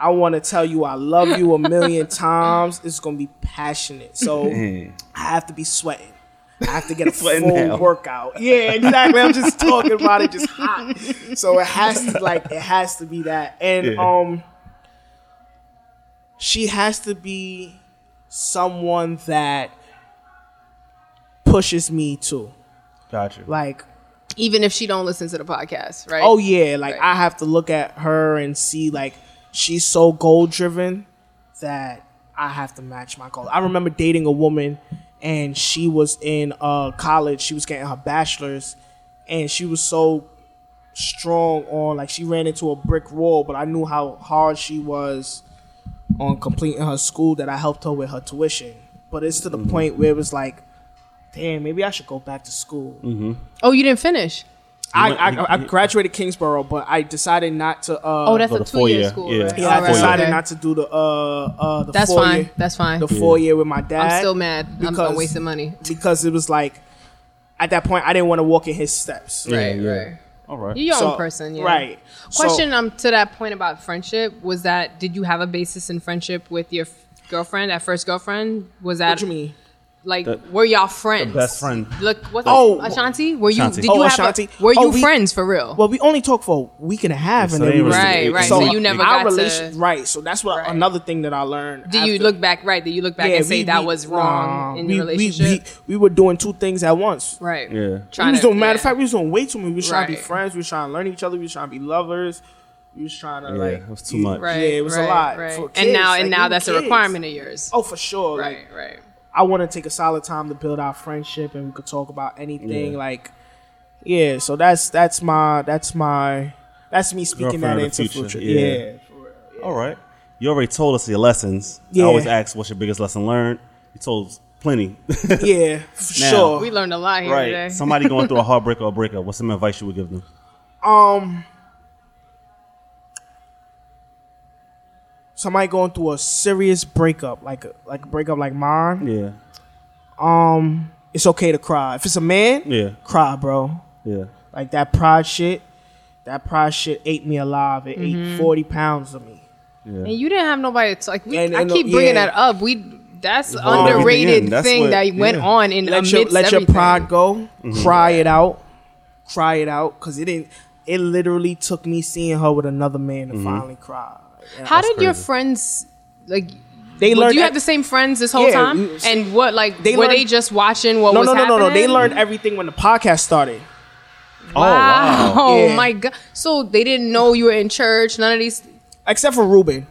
I want to tell you I love you 1,000,000 times. It's gonna be passionate. So I have to be sweating. I have to get a full workout. Yeah, exactly. I'm just talking about it, just hot. So it has to be that. And she has to be someone that pushes me too. Gotcha. Like, even if she don't listen to the podcast, right? Oh yeah, like I have to look at her and see like she's so goal driven that I have to match my goal. I remember dating a woman and she was in college. She was getting her bachelor's and she was so strong on like she ran into a brick wall, but I knew how hard she was on completing her school that I helped her with her tuition. But it's to the point where it was like, damn, maybe I should go back to school. Mm-hmm. Oh, you didn't finish? I graduated Kingsborough, but I decided not to... that's a 2-year school. Yeah, right? I decided not to do the that's 4-year. That's fine. The 4-year with my dad. I'm still mad. I'm wasting money. Because it was like, at that point, I didn't want to walk in his steps. Right. All right. You're your own person, yeah. Right. Question to that point about friendship was that, did you have a basis in friendship with your girlfriend, that first girlfriend? Was that... What do you mean? Like, were y'all friends? The best friend. Look, what's Ashanti? Were you? Did you have Ashanti? Were you friends for real? Well, we only talked for a week and a half, and then right. So you never got to right. So that's what another thing that I learned. Do you look back? Right. Do you look back and say that was wrong in your relationship? We were doing two things at once. Right. Yeah. Matter of fact, we was doing way too many. We was trying to be friends. We was trying to learn each other. We was trying to be lovers. You was trying to it was too much. Yeah, it was a lot. And now that's a requirement of yours. Oh, for sure. Right. I want to take a solid time to build our friendship, and we could talk about anything. Yeah. So that's me speaking that into the future. Yeah. Yeah. All right. You already told us your lessons. Yeah. I always ask, what's your biggest lesson learned? You told us plenty. Yeah, sure. We learned a lot here today. Somebody going through a heartbreak or a breakup, what's some advice you would give them? Somebody going through a serious breakup, like a breakup like mine. Yeah. It's okay to cry. If it's a man, cry, bro. Yeah. Like that pride shit ate me alive. It ate 40 pounds of me. Yeah. And you didn't have nobody to like. I keep bringing that up. That's underrated thing that went on in amidst everything. Let your pride go. Mm-hmm. Cry it out, because it literally took me seeing her with another man to finally cry. Yeah, how did your friends learned? Do you have the same friends this whole time? And what they just watching what was happening? No. They learned everything when the podcast started. Wow. Oh my God! So they didn't know you were in church. None of these, except for Ruben.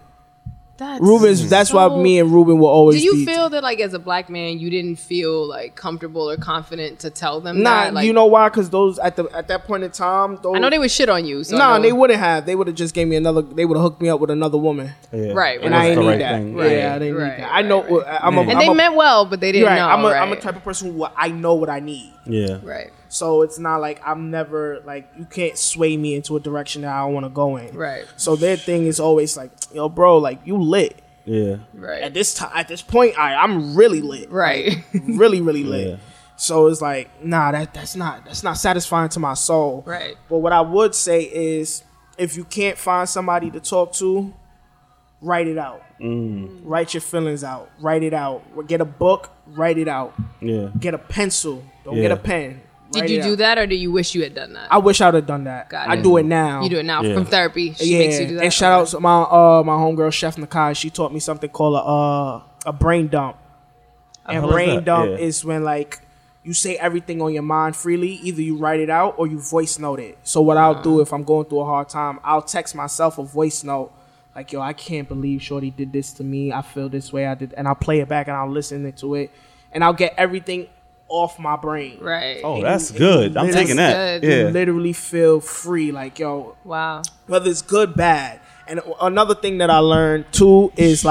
That's why me and Ruben will always. Do you feel that as a black man, you didn't feel comfortable or confident to tell them? Nah, you know why? Because those at that point in time, I know they would shit on you. So they wouldn't have. They would have just gave me another. They would have hooked me up with another woman. Yeah. Right, and I didn't need that. Right. Yeah, I didn't need that. I know. Right. They meant well, but they didn't know. I'm a type of person who I know what I need. Yeah. Right. So it's not like I'm never you can't sway me into a direction that I don't want to go in. Right. So their thing is always yo, bro, you lit. Yeah. Right. At this point, I'm really lit. Right. Really, really lit. Yeah. So it's nah, that's not satisfying to my soul. Right. But what I would say is, if you can't find somebody to talk to, write it out. Mm. Write your feelings out. Write it out. Get a book. Write it out. Yeah. Get a pencil. Don't get a pen. Did you do that, or do you wish you had done that? I wish I would have done that. Got it. I do it now. You do it now from therapy. She makes you do that. And shout out to my homegirl Chef Nakai. She taught me something called a brain dump. And brain dump is when you say everything on your mind freely. Either you write it out or you voice note it. So what I'll do if I'm going through a hard time, I'll text myself a voice note. Yo, I can't believe Shorty did this to me. I feel this way. I did, and I'll play it back and I'll listen to it, and I'll get everything off my brain. Right. Oh, that's good. I'm taking that. Good. Yeah. You literally feel free. Wow. Whether it's good, bad. And another thing that I learned too is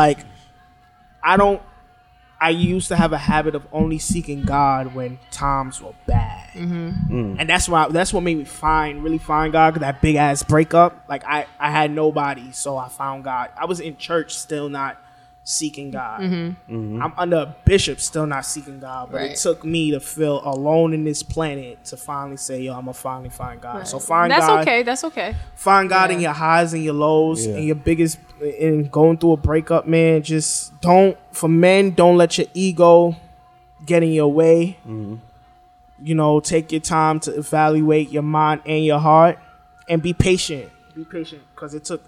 I used to have a habit of only seeking God when times were bad. Mm-hmm. Mm. And that's what made me really find God, because that big ass breakup. I had nobody, so I found God. I was in church still not seeking God. Mm-hmm. Mm-hmm. I'm under a bishop still not seeking God, but it took me to feel alone in this planet to finally say, yo, I'm gonna finally find God. Right. So God. That's okay. Find God in your highs and your lows and your biggest, and going through a breakup, man. Just don't let your ego get in your way. Mm-hmm. Take your time to evaluate your mind and your heart, and be patient. Be patient, because it took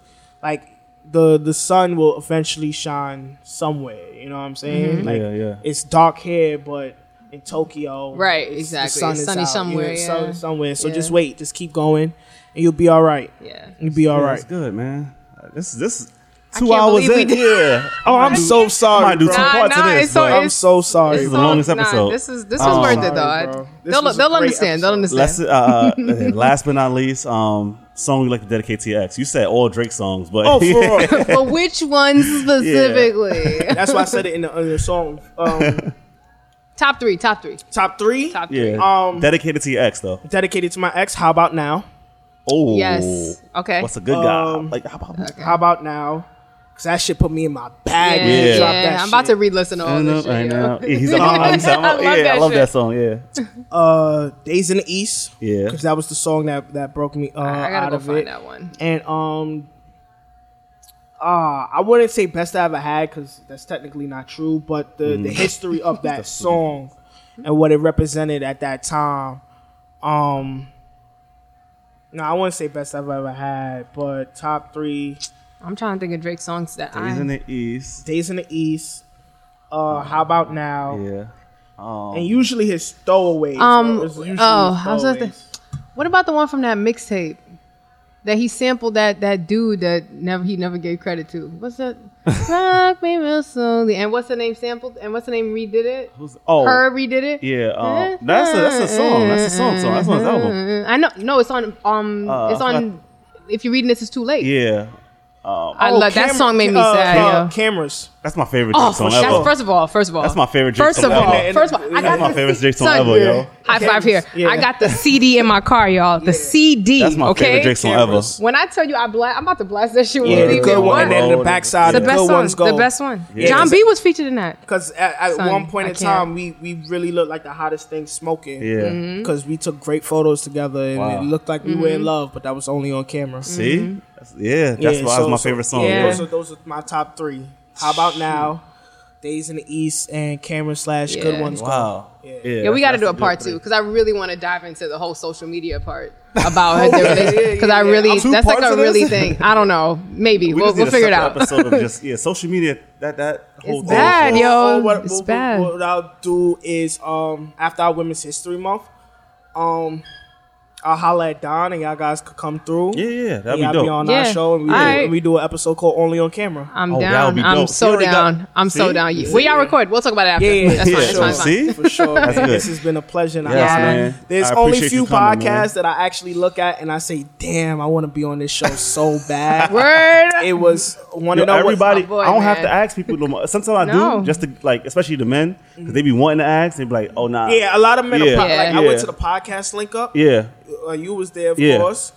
the sun will eventually shine somewhere. You know what I'm saying? Mm-hmm. It's dark here, but in Tokyo, right? Exactly. The sun sunny out, somewhere. Somewhere. So just wait. Just keep going, and you'll be all right. Yeah, you'll be all right. That's good, man. This 2 hours in here. Oh, I'm so sorry. I might do two parts of this. I'm so sorry. This is the longest episode. This was worth it though. They'll understand. They'll understand. Last but not least, song you like to dedicate to your ex. You said all Drake songs, but but which one specifically? Yeah. That's why I said it in the song. Top three. Yeah. Dedicated to your ex though. Dedicated to my ex. How about now? Oh yes. Okay. What's a good guy? How about now? Cause that shit put me in my bag. Yeah. Drop that shit. I'm about to re-listen to all this shit. I love that song. Yeah. Days in the East. Yeah. Cause that was the song that broke me I gotta out go of find it. That one. And I wouldn't say Best I Ever Had because that's technically not true, but the history of that song and what it represented at that time. No, I wouldn't say Best I've Ever Had, but top three. I'm trying to think of Drake songs that Days in the East. How About Now? Yeah. And usually his throwaways. What about the one from that mixtape that he sampled that dude that he never gave credit to? What's that? Rock me real slowly. And what's the name sampled? And what's the name redid it? Her redid it. Yeah, that's a song. That's a song. So that's on his album. I know. No, it's on. It's on. If you're reading this, it's too late. Yeah. That song made me sad. Cameras. That's my favorite Drake song ever. First of all. That's my favorite Drake song ever. That's my favorite Drake song ever, yo. High five here. Yeah. I got the CD in my car, y'all. The CD. That's my favorite Drake song ever. When I tell you I'm about to blast that shit with the good one. And then the backside of the good ones go. The best one. Yeah. John B was featured in that. Because at one point in time, we really looked like the hottest thing smoking. Yeah. Because we took great photos together and it looked like we were in love, but that was only on camera. See? Yeah, that's why it's my favorite song. Yeah. Those are my top three. How About Now, Days in the East, and Camera/Good Ones. Wow. Yeah, we got to do a part two because I really want to dive into the whole social media part about their relationship. Because that's like a really thing. I don't know. Maybe we'll figure it out. Episode of just social media. That whole thing. Bad, yo. It's bad. What I'll do is after our Women's History Month, I'll holla at Don and y'all guys could come through. Yeah, that'd be dope. Be on our show and we do an episode called Only on Camera. I'm down. I'm so down. I'm so down. Where y'all record? We'll talk about it after. Yeah, that's fine. That's fine. See? For sure. That's good. This has been a pleasure. Yes, there's only few podcasts that I actually look at and I say, damn, I want to be on this show so bad. Word. It was one of those. Everybody, I don't have to ask people no more. Sometimes I do, just to like, especially the men, because they be wanting to ask. They be like, oh, nah. Yeah, a lot of men are like, I went to the podcast link up. Yeah. You was there, of course.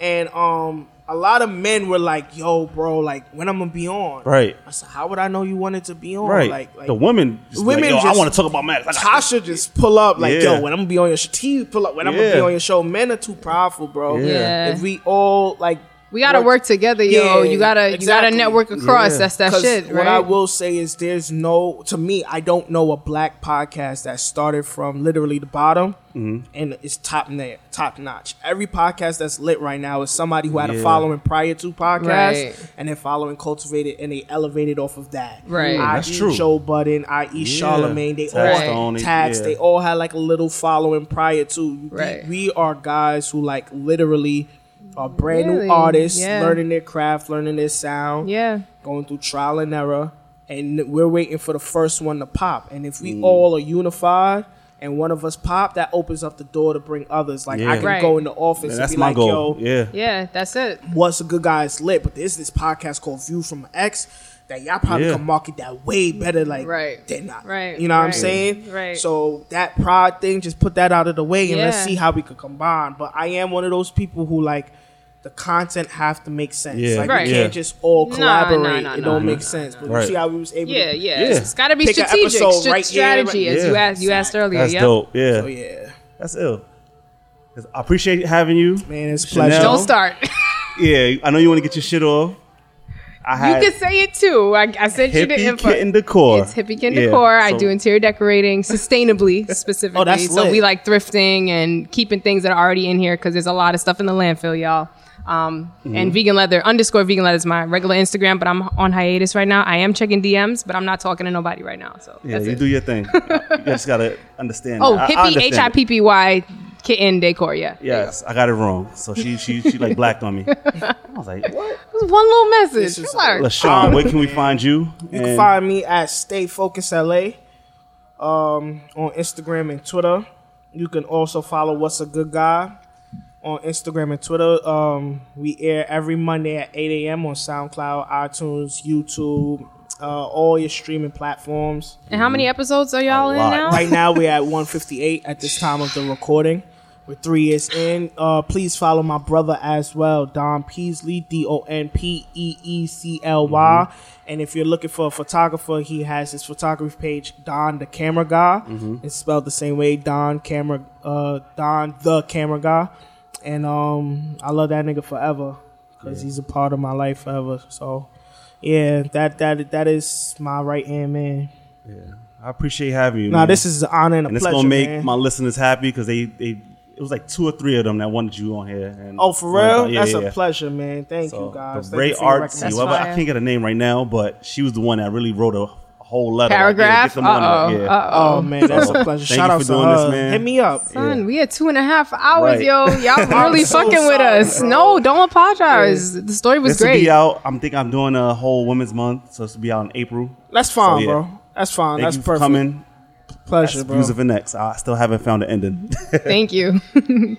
And a lot of men were like, yo, bro, like, when I'm going to be on? Right. I said, how would I know you wanted to be on? Right. Like the women like, yo, I want to talk about matters. Tasha just pull up, like, yo, when I'm going to be on your show. T pull up, when I'm going to be on your show. Men are too powerful, bro. Yeah. If we all, like. We got to work together, yo. You got to network across. Yeah. That's that shit, right? What I will say is to me, I don't know a black podcast that started from literally the bottom. Mm-hmm. And it's top notch. Every podcast that's lit right now is somebody who had a following prior to podcasts, and then following cultivated, and they elevated off of that. Right, that's true. Joe Budden, i.e. Charlamagne, they all tax. They all had like a little following prior to. Right, we are guys who like literally are brand new artists, learning their craft, learning their sound, going through trial and error, and we're waiting for the first one to pop. And if we all are unified. And one of us pop, that opens up the door to bring others. Like, I can go in the office and be like, goal. Yo. Yeah, that's it. What's a Good Guy is lit, but there's this podcast called View from X that y'all probably can market that way better than not. Right. You know what I'm saying? Right. So that pride thing, just put that out of the way and let's see how we could combine. But I am one of those people who, like, the content have to make sense. Yeah. Like, we can't just all collaborate. It don't make sense. But you see how we was able to... Yeah, it's got to be strategic. Strategy, as you asked earlier. That's dope. Yeah. So, that's ill. I appreciate having you. Man, it's a pleasure. Don't start. I know you want to get your shit off. You can say it too. I sent you the info. Hippie Kitten Decor. It's Hippie Kitten Decor. So I do interior decorating sustainably, specifically. Oh, that's lit. So we like thrifting and keeping things that are already in here because there's a lot of stuff in the landfill, y'all. And _vegan leather is my regular Instagram, but I'm on hiatus right now. I am checking DMs, but I'm not talking to nobody right now. So do your thing. You just gotta understand. Oh, hippie, HIPPY Kitten Decor. Yeah. Yes, I got it wrong. So she like blacked on me. I was like, what? It was one little message. Just, like, LaShawn, where can we find you? You can find me at Stay Focused LA on Instagram and Twitter. You can also follow What's a Good Guy on Instagram and Twitter. We air every Monday at 8 a.m. on SoundCloud, iTunes, YouTube, all your streaming platforms. And how many episodes are y'all in now? Right now, we're at 158 at this time of the recording. We're 3 years in. Please follow my brother as well, Don Peasley, DonPeecly. And if you're looking for a photographer, he has his photography page, Don the Camera Guy. Mm-hmm. It's spelled the same way, Don the Camera Guy. And I love that nigga forever because he's a part of my life forever. So yeah, that is my right hand man. Yeah, I appreciate having you. No, this is an honor and a pleasure. And it's gonna make my listeners happy because they it was like 2 or 3 of them that wanted you on here. And oh, for real? That's a pleasure, man. Thank you, guys. The great artsy. I can't get a name right now, but she was the one that really wrote a whole letter. Paragraph? Oh, man. That's a pleasure. Shout out to her. Hit me up. Son, we had 2.5 hours, yo. Y'all really fucking with us. Bro. No, don't apologize. Yeah. The story was great. Be out. I think I'm doing a whole Women's Month, so it's to be out in April. That's fine, bro. That's fine. Thank you for perfect. Coming. Pleasure, bro. Views of the Next. I still haven't found an ending. Thank you.